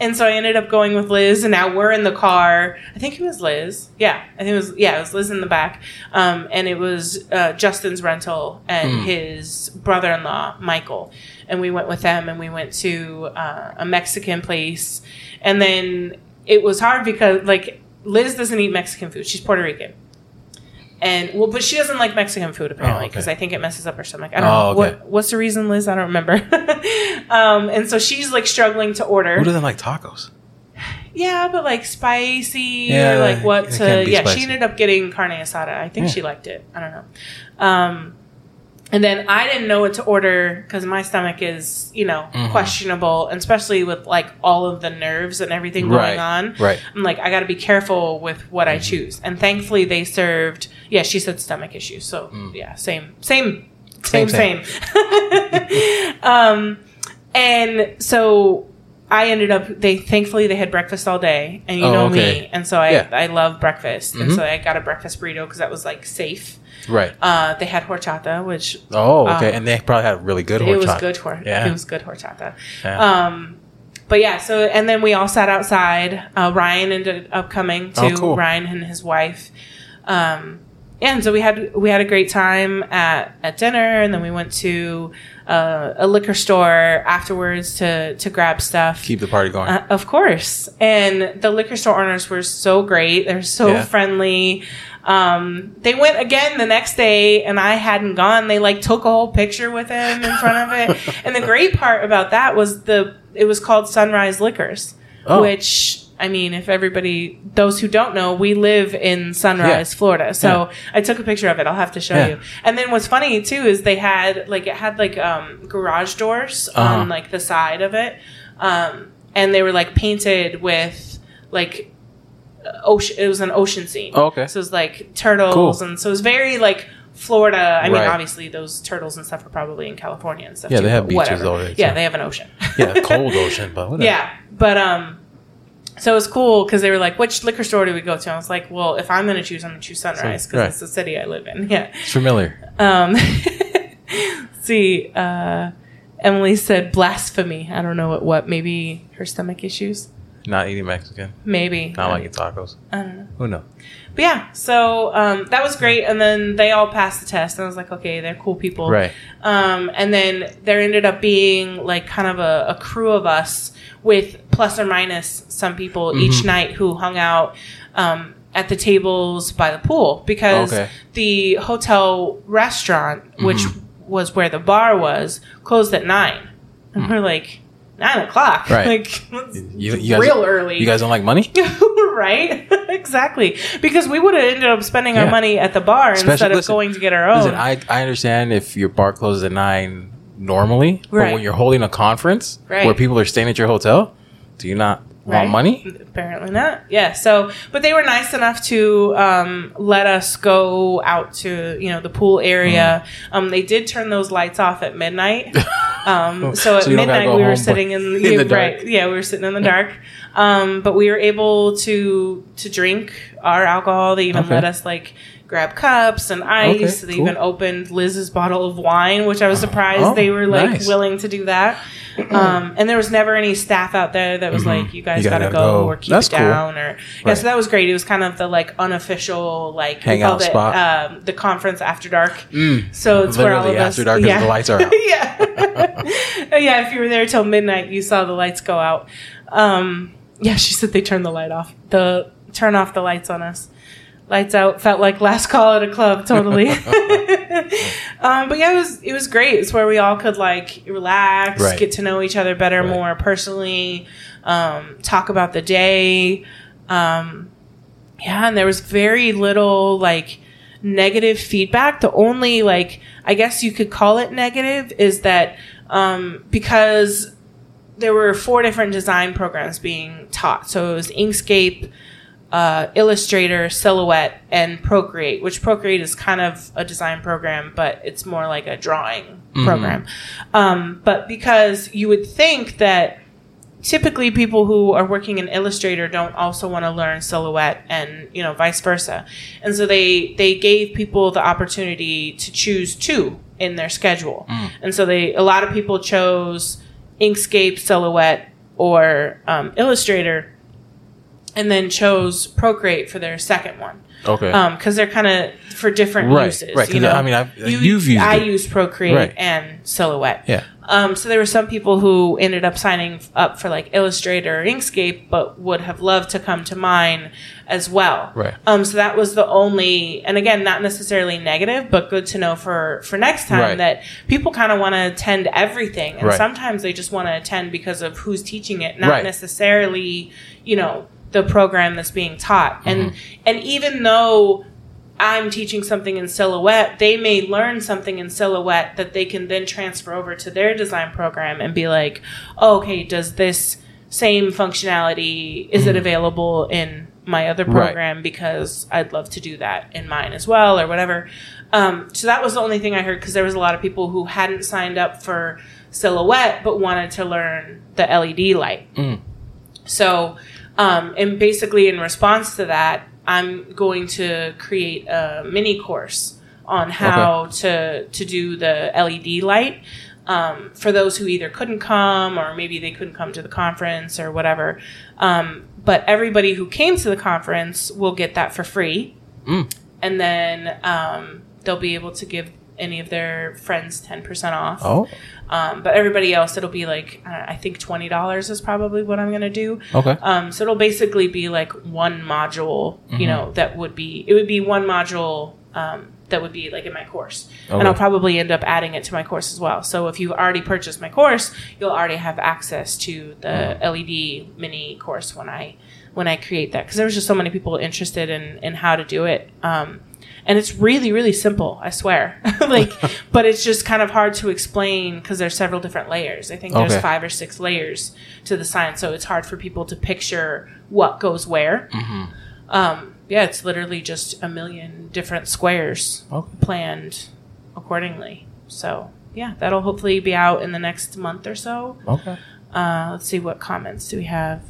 And so I ended up going with Liz, and now we're in the car. I think it was Liz. Yeah, it was Liz in the back. And it was Justin's rental and his brother-in-law, Michael. And we went with them, and we went to a Mexican place. And then it was hard because, like, Liz doesn't eat Mexican food. She's Puerto Rican. And well, but she doesn't like Mexican food apparently because I think it messes up her stomach. I don't know what's the reason, Liz. I don't remember. And so she's like struggling to order. Who doesn't like tacos? Yeah, but like spicy or like what? She ended up getting carne asada. I think she liked it. I don't know. And then I didn't know what to order because my stomach is questionable, and especially with like all of the nerves and everything going on. Right. I'm like, I got to be careful with what I choose. And thankfully, they served. Yeah, she said stomach issues. So yeah, same. And so I ended up. Thankfully they had breakfast all day, and me, and so I love breakfast, and so I got a breakfast burrito because that was like safe. Right. They had horchata, which and they probably had really good horchata. It was good horchata. Yeah. But yeah, so and then we all sat outside. Ryan ended up coming too. Oh, cool. Ryan and his wife. And so we had a great time at dinner, and then we went to a liquor store afterwards to grab stuff. Keep the party going. Of course. And the liquor store owners were so great. They're so friendly. They went again the next day, and I hadn't gone. They like took a whole picture with him in front of it. And the great part about that was it was called Sunrise Liquors, which, I mean, if everybody, those who don't know, we live in Sunrise, Florida. So I took a picture of it. I'll have to show you. And then what's funny too is they had like, it had like garage doors on like the side of it, and they were like painted with like. Ocean, it was an ocean scene. Oh, okay. So it was like turtles, and so it was very like Florida. I mean, obviously those turtles and stuff are probably in California and stuff. Yeah, too, they have beaches already. Yeah, so. They have an ocean. Yeah, cold ocean, but whatever. Yeah, but so it was cool because they were like, "Which liquor store do we go to?" And I was like, "Well, if I'm going to choose, I'm going to choose Sunrise because it's the city I live in." Yeah, it's familiar. See, Emily said blasphemy. I don't know what. Maybe her stomach issues. Not eating Mexican. Maybe. Not liking tacos. I don't know. Who knows? But yeah, so that was great. And then they all passed the test. And I was like, okay, they're cool people. Right. And then there ended up being like kind of a crew of us with plus or minus some people each night who hung out at the tables by the pool. Because the hotel restaurant, which was where the bar was, closed at 9. And we're like... 9 o'clock, right? Like you guys, real early. You guys don't like money, right? Exactly, because we would have ended up spending our money at the bar instead of going to get our own. Listen, I understand if your bar closes at 9 normally, but when you're holding a conference where people are staying at your hotel, do you not want money? Apparently not. Yeah. So, but they were nice enough to let us go out to the pool area. They did turn those lights off at midnight. So at midnight we were sitting in the dark. Yeah, we were sitting in the dark. But we were able to drink our alcohol. They even let us like grab cups and ice. They even opened Liz's bottle of wine, which I was surprised they were like willing to do that. And there was never any staff out there that was like, you guys gotta go or keep it down. Or so that was great. It was kind of the like unofficial like hangout spot, the conference after dark. So it's literally where all of us, after dark, because the lights are out. If you were there till midnight, you saw the lights go out. She said they turned the light off. Turn off the lights on us. Lights out felt like last call at a club, totally. But yeah, it was great. It's where we all could like relax, get to know each other better, more personally, talk about the day. And there was very little like negative feedback. The only like, I guess you could call it negative, is that because there were 4 different design programs being taught. So it was Inkscape, Illustrator, Silhouette, and Procreate, which Procreate is kind of a design program, but it's more like a drawing program. But because you would think that typically people who are working in Illustrator don't also want to learn Silhouette and, vice versa. And so they gave people the opportunity to choose 2 in their schedule. And so a lot of people chose Inkscape, Silhouette, or Illustrator, and then chose Procreate for their second one. Okay. Because they're kind of for different uses. Right. I mean, you've used I use Procreate and Silhouette. Yeah. So there were some people who ended up signing up for like Illustrator or Inkscape, but would have loved to come to mine as well. Right. So that was the only, and again, not necessarily negative, but good to know for next time that people kind of want to attend everything. And sometimes they just want to attend because of who's teaching it, not necessarily, the program that's being taught. And even though I'm teaching something in Silhouette, they may learn something in Silhouette that they can then transfer over to their design program and be like, oh, okay, does this same functionality, is it available in my other program? Because I'd love to do that in mine as well, or whatever. So that was the only thing I heard, because there was a lot of people who hadn't signed up for Silhouette but wanted to learn the LED light. So... and basically in response to that, I'm going to create a mini course on how to do the LED light for those who either couldn't come, or maybe they couldn't come to the conference or whatever. But everybody who came to the conference will get that for free. And then they'll be able to give any of their friends 10% off. Oh. But everybody else, it'll be like, I think $20 is probably what I'm going to do. Okay. So it'll basically be like one module, mm-hmm. you know, that would be, it would be one module that would be like in my course. Okay. And I'll probably end up adding it to my course as well. So if you've already purchased my course, you'll already have access to the LED mini course when I create that. Because there was just so many people interested in how to do it. And it's really, really simple, I swear. Like, but it's just kind of hard to explain because there's several different layers. I think there's 5 or 6 layers to the science. So it's hard for people to picture what goes where. Mm-hmm. Yeah, it's literally just a million different squares planned accordingly. So, yeah, that'll hopefully be out in the next month or so. Okay. Let's see, what comments do we have?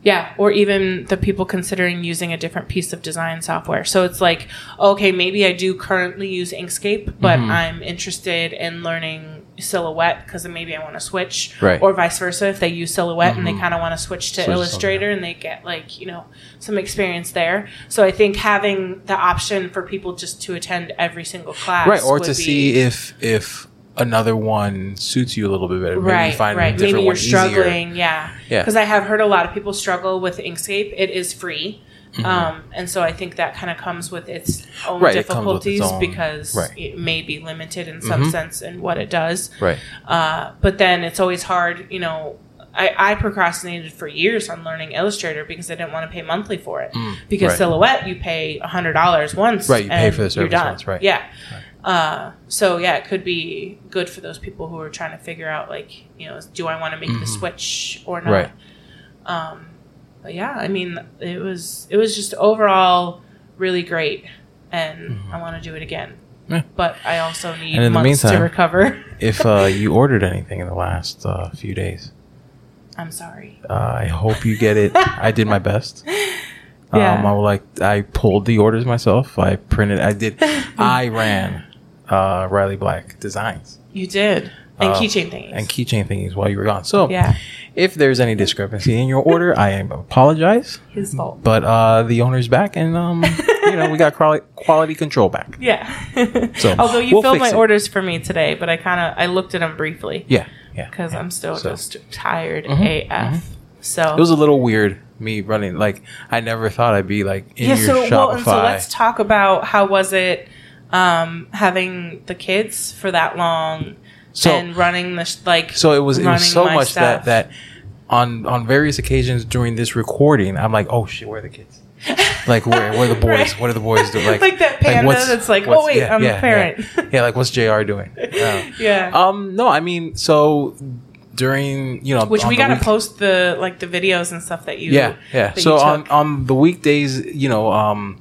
Yeah, or even the people considering using a different piece of design software. So it's like, okay, maybe I do currently use Inkscape, but mm-hmm. I'm interested in learning Silhouette because maybe I want to switch. Right. Or vice versa, if they use Silhouette mm-hmm. and they kind of want to switch to Illustrator and they get, like, you know, some experience there. So I think having the option for people just to attend every single class. Right, or to see if another one suits you a little bit better. Maybe right, you find right. a different one easier. Maybe you're struggling, yeah. Because I have heard a lot of people struggle with Inkscape. It is free. Mm-hmm. And so I think that kind of comes with its own difficulties because it may be limited in some mm-hmm. sense in what it does. Right. But then it's always hard, you know, I procrastinated for years on learning Illustrator because I didn't want to pay monthly for it. Because Silhouette, you pay $100 once. Right, you pay for the service once, right. Yeah. Right. So yeah, it could be good for those people who are trying to figure out, like, you know, do I want to make mm-hmm. the switch or not? Right. But yeah, I mean, it was just overall really great, and mm-hmm. I want to do it again. Yeah. But I also need months to recover. If you ordered anything in the last few days, I'm sorry. I hope you get it. I did my best. Yeah. I pulled the orders myself. I printed. I ran Riley Black Designs. You did. And keychain thingies. And keychain thingies while you were gone. So if there's any discrepancy in your order, I apologize. His fault. But the owner's back, and you know, we got quality control back. Yeah. So although you filled my orders for me today, but I looked at them briefly. Yeah. Because I'm still just tired mm-hmm, AF. Mm-hmm. So it was a little weird. Me running, like, I never thought I'd be like in your Shopify. Well, and so let's talk about how was it having the kids for that long, and running this like. So it was so much stuff. that on various occasions during this recording, I'm like, oh shit, where are the kids? Like, where are the boys? Right. What are the boys doing? Like that panda that's like, oh wait, I'm a parent. Yeah, like what's JR doing? Yeah. No, I mean, so. During, you know, which we gotta post the videos and stuff that you that so you took. On the weekdays, you know,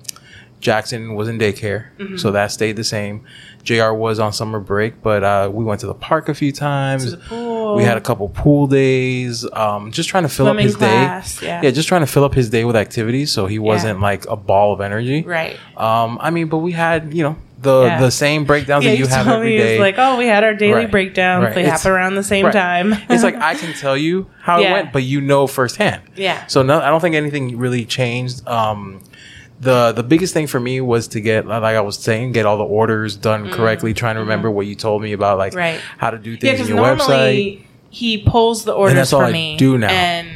Jackson was in daycare, mm-hmm. so that stayed the same. JR was on summer break, but we went to the park a few times. To the pool. We had a couple pool days. Just trying to fill up his day. Yeah, just trying to fill up his day with activities, so he wasn't like a ball of energy. Right. I mean, but we had, you know. The same breakdowns that you have every day. It's like, oh, we had our daily breakdowns. They happen around the same time. It's like, I can tell you how it went, but you know firsthand. Yeah. So no, I don't think anything really changed. The biggest thing for me was to get, like I was saying, get all the orders done mm-hmm. correctly, trying to remember what you told me about, like how to do things on your website. He pulls the orders and that's all for me. I do now. And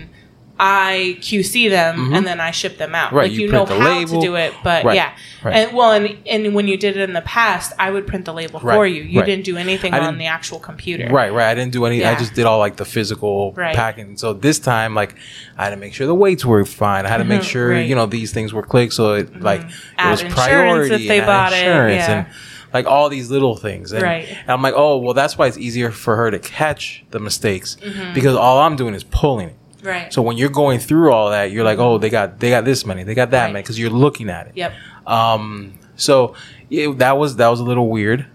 I QC them mm-hmm. and then I ship them out. Right, like you know how label. To do it, but Right. And well, and when you did it in the past, I would print the label for you. You didn't do anything on the actual computer. Right. I didn't do any. Yeah. I just did all like the physical packing. So this time, like I had to make sure the weights were fine. I had to make sure you know these things were clicked. So it mm-hmm. like add it was priority. If they and bought insurance it, and like all these little things. And, and I'm like, oh well, that's why it's easier for her to catch the mistakes mm-hmm. because all I'm doing is pulling it. Right. So when you're going through all that, you're like, oh, they got this many, they got that many, because you're looking at it. Yep. So that was a little weird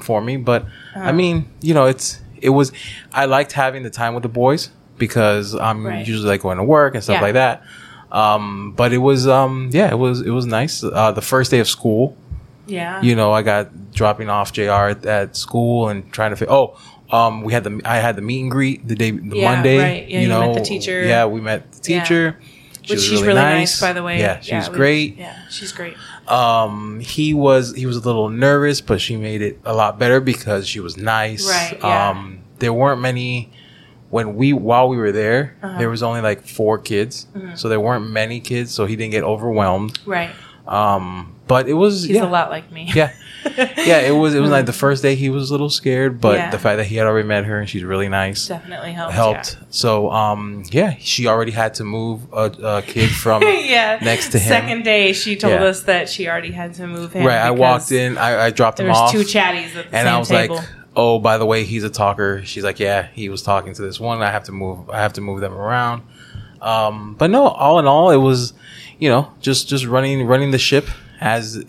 for me, but I mean, you know, it was. I liked having the time with the boys because I'm usually like going to work and stuff like that. But it was it was nice. The first day of school. Yeah. You know, I got dropping off JR at school and trying to I had the meet and greet the Monday. Right. Yeah, you know, met the teacher. Yeah, we met the teacher. She's really nice, by the way. Yeah, she was great. Yeah, she's great. He was a little nervous, but she made it a lot better because she was nice. Right. Yeah. There weren't many while we were there. Uh-huh. There was only like 4 kids, mm-hmm. so there weren't many kids, so he didn't get overwhelmed. Right. But it was. He's a lot like me. Yeah. Yeah, it was like the first day he was a little scared, but the fact that he had already met her and she's really nice definitely helped. Yeah. So she already had to move a kid from next to him. Second day she told us that she already had to move him. Right, I walked in, I dropped him off. There was 2 chatties at the same table. Like, oh, by the way, he's a talker. She's like, yeah, he was talking to this one. I have to move them around. But no, all in all, it was, just running the ship as,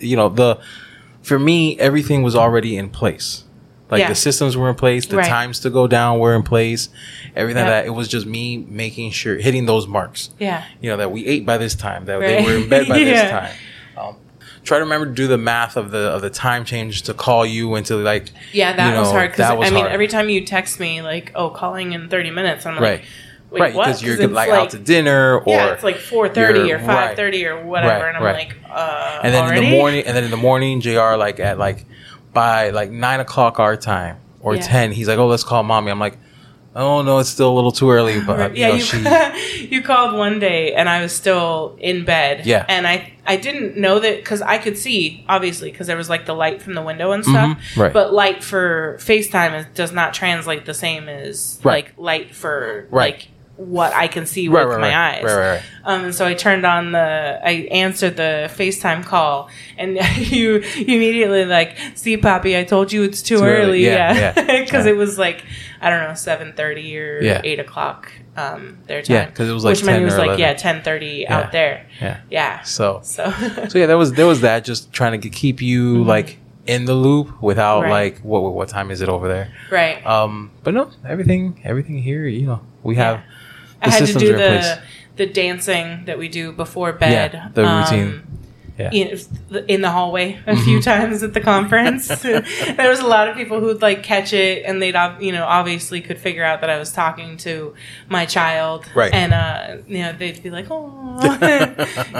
for me, everything was already in place. Like the systems were in place, the times to go down were in place, everything that it was just me making sure hitting those marks. Yeah, that we ate by this time, that they were in bed by this time. Try to remember to do the math of the time change to call you and to was hard because every time you text me calling in 30 minutes, I'm like. Wait, right, because you're out to dinner, or it's 4:30 or 5:30 or whatever, and I'm and then already? in the morning, JR by 9 o'clock our time or 10, he's like, oh, let's call mommy. I'm like, oh no, it's still a little too early, but you called one day and I was still in bed, and I didn't know that because I could see obviously because there was the light from the window and stuff, mm-hmm. But light for FaceTime does not translate the same as light for what I can see with my eyes. Right. And so I turned on I answered the FaceTime call, and you immediately see, Poppy, I told you it's too early. Because it was 7:30 or 8 o'clock their time. Yeah, because it was 10:30 10:30 out there. Yeah. Yeah. So yeah, there was that, just trying to keep you mm-hmm. In the loop without what time is it over there? Right. But no, everything here, we have. Yeah. I had to do the dancing that we do before bed. Yeah, the routine. Yeah. In the hallway a few times at the conference. There was a lot of people who would catch it, and they'd obviously could figure out that I was talking to my child. Right. And they'd be like, oh.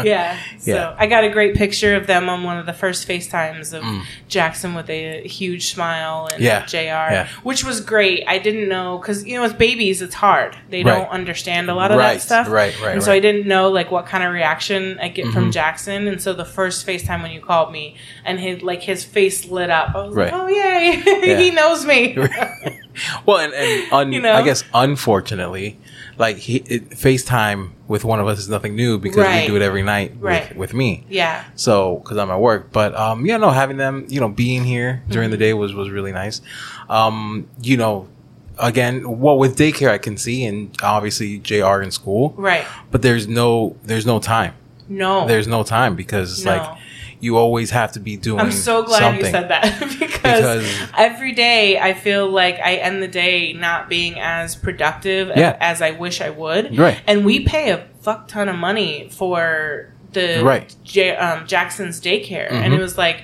Yeah. So I got a great picture of them on one of the first FaceTimes of Jackson with a huge smile and JR, which was great. I didn't know because with babies it's hard. They don't understand a lot of that stuff. Right. And so I didn't know what kind of reaction I get from Jackson, and so the first FaceTime when you called me and his face lit up, I was like, oh yay. He knows me. Well, I guess unfortunately FaceTime with one of us is nothing new because we do it every night with me, so because I'm at work. But having them being here during the day was really nice. Again, with daycare I can see, and obviously JR in school, but there's no time because it's you always have to be doing something. I'm so glad you said that because every day I feel I end the day not being as productive as I wish I would. Right. And we pay a fuck ton of money for the Jackson's daycare, mm-hmm. and it was why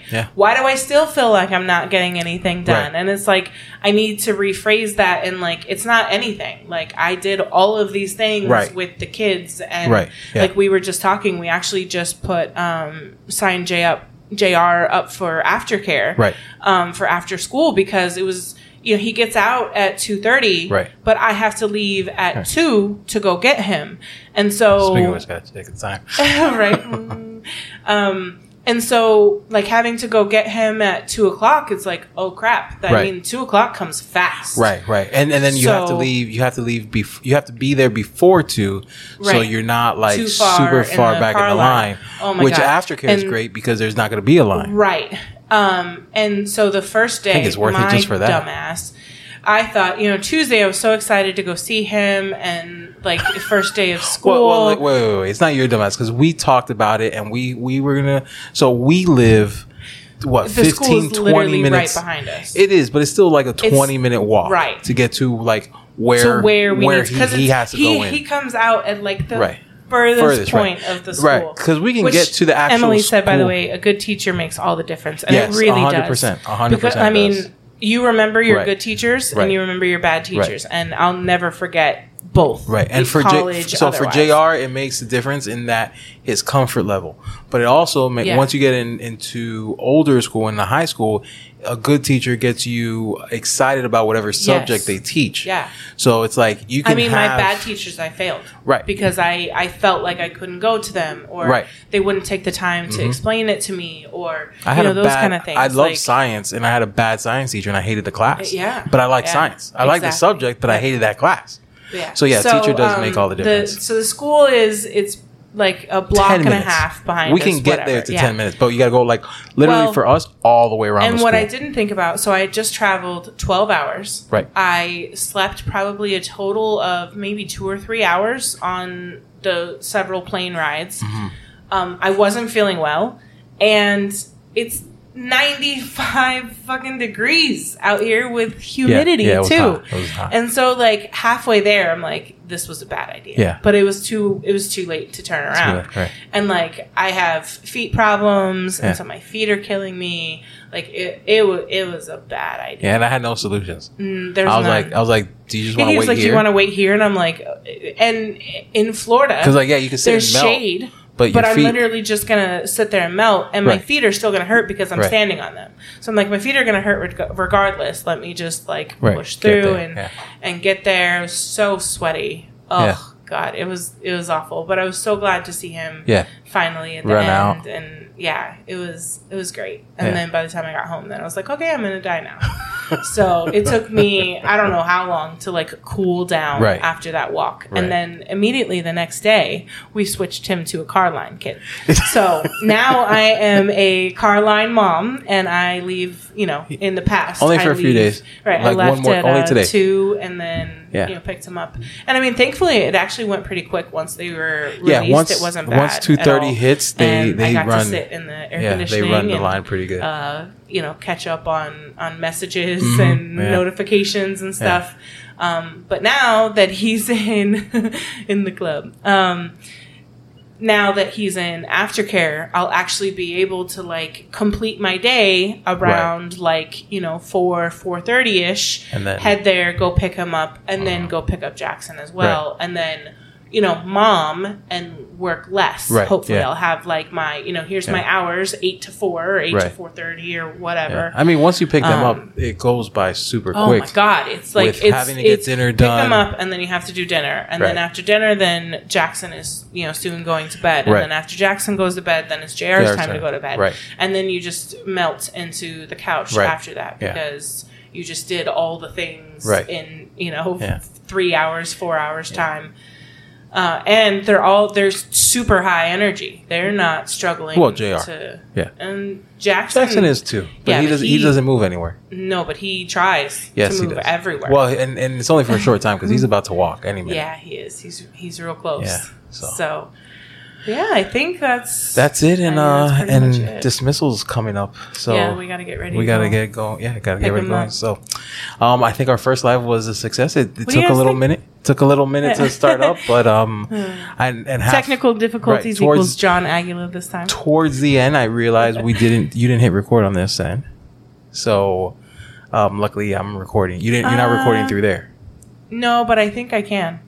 do I still feel like I'm not getting anything done? And it's I need to rephrase that, and it's not anything. I did all of these things with the kids, and we were just talking, we actually just put signed JR up for aftercare for after school, because it was he gets out at 2:30, but I have to leave at 2 to go get him. And so, speaking of which, gotta take the time. Right. And so, having to go get him at 2 o'clock, it's oh crap! I mean, 2 o'clock comes fast. Right. And then you have to leave. You have to be there before 2, so you're not super far back in the line. Oh my God! Aftercare is great because there's not going to be a line. Right. And so the first day, I think it's worth it just for that. Dumbass, I thought, Tuesday I was so excited to go see him, and the first day of school. Wait, it's not your dumbass, because we talked about it, and we were going to, so we live, 15, 20 minutes right behind us. It is, but it's still a 20-minute walk to get to where he has to go in. He comes out at the furthest point of the school, because we can get to the actual Emily said school. By the way, a good teacher makes all the difference, and it really 100%, does 100%. Because I mean, you remember your good teachers and you remember your bad teachers, and I'll never forget both. Right. And for college, for JR, it makes a difference in that his comfort level. But it also makes, once you get into older school, in the high school, a good teacher gets you excited about whatever subject they teach. Yeah. So it's like you can my bad teachers, I failed. Right. Because I felt like I couldn't go to them, or they wouldn't take the time to explain it to me, or those kind of things. I love science, and I had a bad science teacher, and I hated the class. Yeah. But I like science. I like the subject, but I hated that class. Yeah. So teacher does make all the difference. So the school it's like a block and a half behind. We can get there to 10 minutes, but you got to go literally for us all the way around. And what I didn't think about, so I just traveled 12 hours. Right. I slept probably a total of maybe 2 or 3 hours on the several plane rides. Mm-hmm. I wasn't feeling well, and it's 95 fucking degrees out here with humidity too. It was hot. And so halfway there, I'm like, this was a bad idea. Yeah. But it was too late to turn around. Right. And I have feet problems, and so my feet are killing me. It was a bad idea. Yeah, and I had no solutions. I was like, do you just want to wait here? Do you want to wait here? And I'm like, and in Florida, because you can sit there's and melt. Shade. But I'm literally just going to sit there and melt, and my feet are still going to hurt because I'm standing on them. So I'm like, my feet are going to hurt regardless. Let me just push through and get there. It was so sweaty. God, it was awful. But I was so glad to see him finally at the end. Out. And it was great. And then by the time I got home, then I was like, okay, I'm going to die now. So it took me, I don't know how long, to cool down after that walk. Right. And then immediately the next day, we switched him to a car line kid. So now I am a car line mom, and I leave, in the past. Only for a few days. Right. I left at 2 and then, picked him up. And thankfully it actually went pretty quick once they were released. Yeah, it wasn't bad. Once 2:30 hits, they run. I got to sit in the air conditioning. They run the line pretty good. Catch up on messages and notifications and stuff. Yeah. But now that he's in in the club, now that he's in aftercare, I'll actually be able to complete my day around 4:30 ish. And then head there, go pick him up, and then go pick up Jackson as well, and then. Mom and work less. Right. Hopefully I'll have my, here's my hours, 8 to 4 or 8 to 4:30 or whatever. Yeah. Once you pick them up, it goes by super quick. Oh my God. It's having to get dinner done. Pick them up and then you have to do dinner. And then after dinner, then Jackson is, soon going to bed. And then after Jackson goes to bed, then it's JR's time to go to bed. Right. And then you just melt into the couch after that because you just did all the things in, 3 hours, 4 hours time. And they're super high energy. They're not struggling. Well, JR. And Jackson is too. But he doesn't move anywhere. No, but he tries to move everywhere. Well, and it's only for a short time because he's about to walk any minute. Yeah, he is. He's real close. Yeah. So yeah, I think that's it. And and dismissal's coming up. So yeah, we gotta get ready. Get going. Yeah, gotta get ready going. So, I think our first live was a success. It took a little minute. Took a little minute to start up, but and technical difficulties equals John Aguila this time. Towards the end, I realized you didn't hit record on this end. So, luckily, I'm recording. You're not recording through there. No, but I think I can.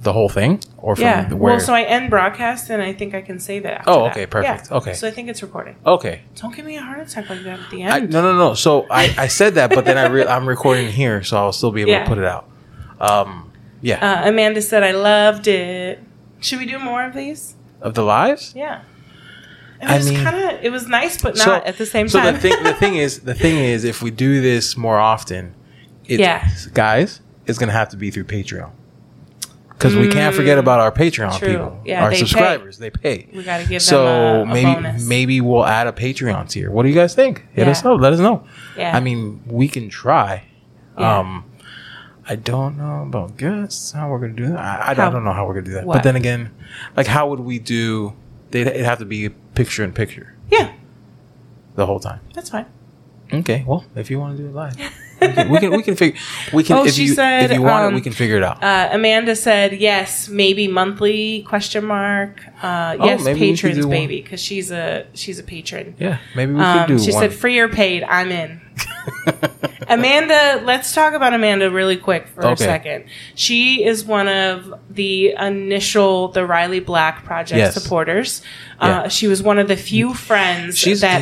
The whole thing, or from where? Well, so I end broadcast, and I think I can save it after. Oh, okay, perfect. Yeah. Okay, so I think it's recording. Okay, don't give me a heart attack like that at the end. No. So I said that, but then I'm recording here, so I'll still be able to put it out. Amanda said I loved it. Should we do more of these? Of the lives? Yeah. It was nice, but not at the same time. So the thing is, if we do this more often, it's going to have to be through Patreon. Because we can't forget about our Patreon people, our subscribers. They pay. We got to give them a bonus. Maybe we'll add a Patreon tier. What do you guys think? Hit us up. Let us know. Yeah. We can try. Yeah. I don't know about guests, how we're going to do that. I don't know how we're going to do that. What? But then again, how would we do? It'd have to be picture in picture. Yeah. The whole time. That's fine. Okay. Well, if you want to do it live. We can figure. Oh, if you want it, we can figure it out. Amanda said yes, maybe monthly ? Yes, patrons, baby, because she's a patron. Yeah, maybe we could do. She said free or paid, I'm in. Amanda, let's talk about Amanda really quick for a second. She is one of the initial, the Riley Black Project supporters. She was one of the few friends she's one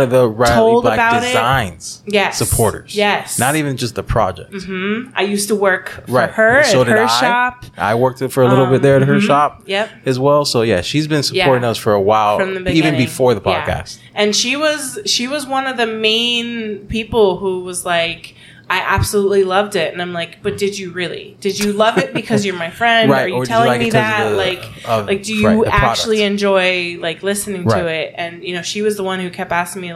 of the Riley Black Designs supporters. Yes. Not even just the project. Mm-hmm. I used to work for her at her shop. I worked for a little bit there at her shop as well. So yeah, she's been supporting us for a while, from the beginning, even before the podcast. Yeah. And she was one of the main people who was like, I absolutely loved it. And I'm like, but did you really? Did you love it because you're my friend? Right. Are you telling me that? Do you actually enjoy listening to it? And, she was the one who kept asking me,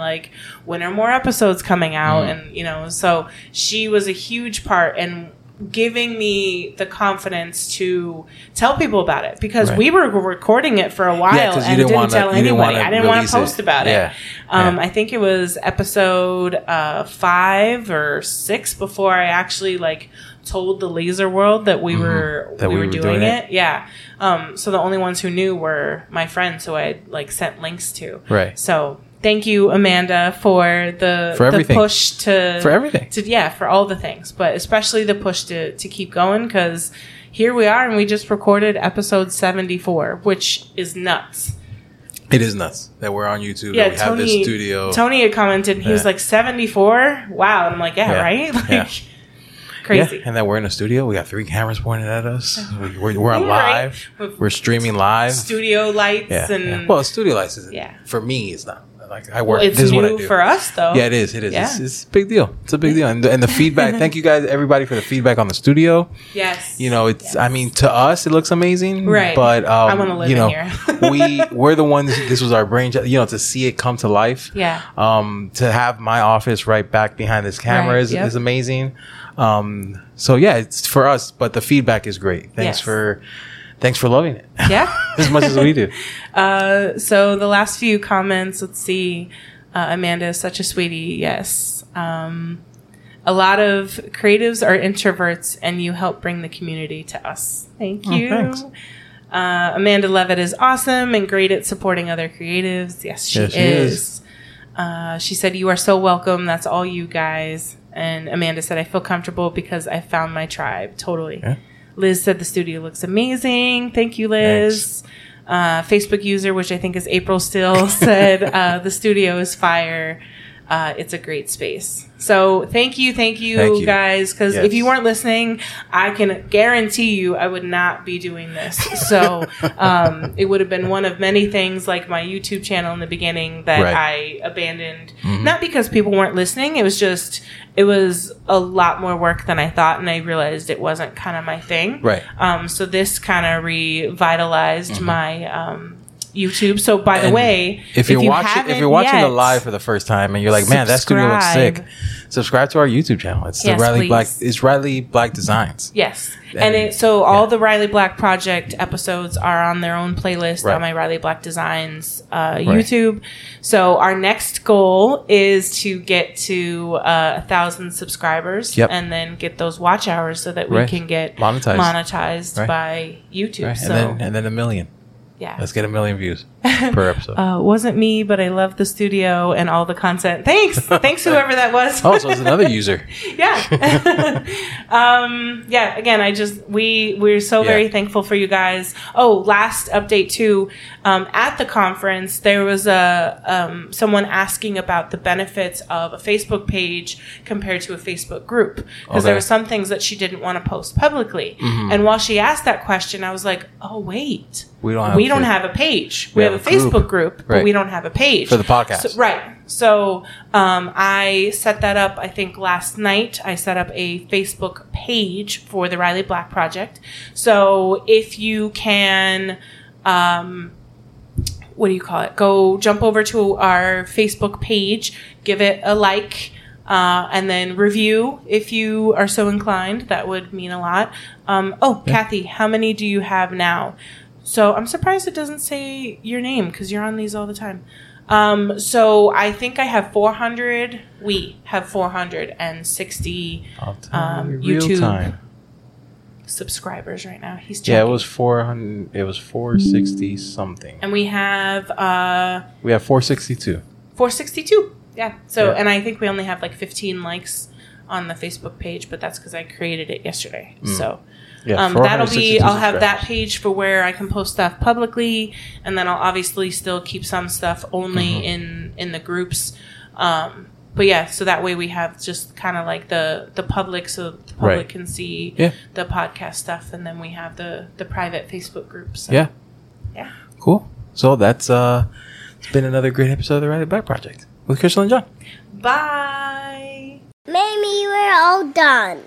when are more episodes coming out? And, so she was a huge part in giving me the confidence to tell people about it, because we were recording it for a while and didn't tell anybody. I didn't want to post about it. Yeah. I think it was episode 5 or 6 before I actually told the laser world that we were doing it. Yeah. So the only ones who knew were my friends who I had sent links to. Right. So thank you, Amanda, for the push to... For everything. For all the things. But especially the push to keep going, because here we are, and we just recorded episode 74, which is nuts. It is nuts that we're on YouTube, that we have this studio. Tony had commented, he was 74? Wow. And I'm right? Crazy. Yeah. And that we're in a studio. We got 3 cameras pointed at us. We're on live. Right. We're streaming live. Studio lights. Yeah. Well, studio lights isn't... Yeah. For me, it's not. I work. Well, it's this is new what I do. For us, though. Yeah, it is. It is. Yeah. It's a big deal. It's a big deal. And the feedback. Thank you guys, everybody, for the feedback on the studio. Yes. I mean, to us, it looks amazing. Right. But I want to live in here. we're the ones. This was our brainchild. To see it come to life. Yeah. To have my office right back behind this camera is amazing. So yeah, it's for us, but the feedback is great. Thanks for loving it. Yeah. As much as we do. So the last few comments, let's see. Amanda is such a sweetie. Yes. A lot of creatives are introverts, and you help bring the community to us. Thank you. Oh, Amanda Levitt is awesome and great at supporting other creatives. Yes, she is. She said, you are so welcome. That's all you guys. And Amanda said, I feel comfortable because I found my tribe. Totally. Yeah. Liz said the studio looks amazing. Thank you, Liz. Thanks. Facebook user, which I think is April still, said the studio is fire. It's a great space. So thank you guys. Because if you weren't listening, I can guarantee you I would not be doing this. So it would have been one of many things, like my YouTube channel in the beginning that I abandoned. Mm-hmm. Not because people weren't listening. It was a lot more work than I thought, and I realized it wasn't kind of my thing. Right. So this kind of revitalized my YouTube. So by the way, if you're watching the live for the first time and you're like, man, that studio looks sick, subscribe to our YouTube channel. It's the Riley Black. It's Riley Black Designs. Yes. And all the Riley Black Project episodes are on their own playlist on my Riley Black Designs YouTube. So our next goal is to get to 1,000 subscribers and then get those watch hours so that we can get monetized by YouTube. Right. And then 1 million. Yeah. Let's get 1 million views per episode. Wasn't me, but I love the studio and all the content. Thanks. Thanks, whoever that was. Oh, so it's another user. Yeah. Again, we're so very thankful for you guys. Oh, last update too. At the conference, there was someone asking about the benefits of a Facebook page compared to a Facebook group, because there were some things that she didn't want to post publicly. Mm-hmm. And while she asked that question, I was like, oh, wait. We don't have a page. We have a Facebook group, but we don't have a page. For the podcast. So I set that up, I think last night. I set up a Facebook page for the Riley Black Project. So if you can... go jump over to our Facebook page, give it a like, and then review if you are so inclined. That would mean a lot. Kathy, how many do you have now? So I'm surprised it doesn't say your name, because you're on these all the time. So I think I have 400. We have 460 YouTube subscribers right now. He's checking. Yeah, it was 400. It was 460 something. And we have 462. Yeah. So, and I think we only have like 15 likes on the Facebook page, but that's because I created it yesterday. Mm. So that'll be, I'll have that page for where I can post stuff publicly, and then I'll obviously still keep some stuff only in the groups. But yeah, so that way we have just kind of like the public, so the public can see the podcast stuff, and then we have the private Facebook groups. So. Yeah. Yeah. Cool. So that's it's been another great episode of the Riley Black Project with Crystal and John. Bye. Maybe we're all done.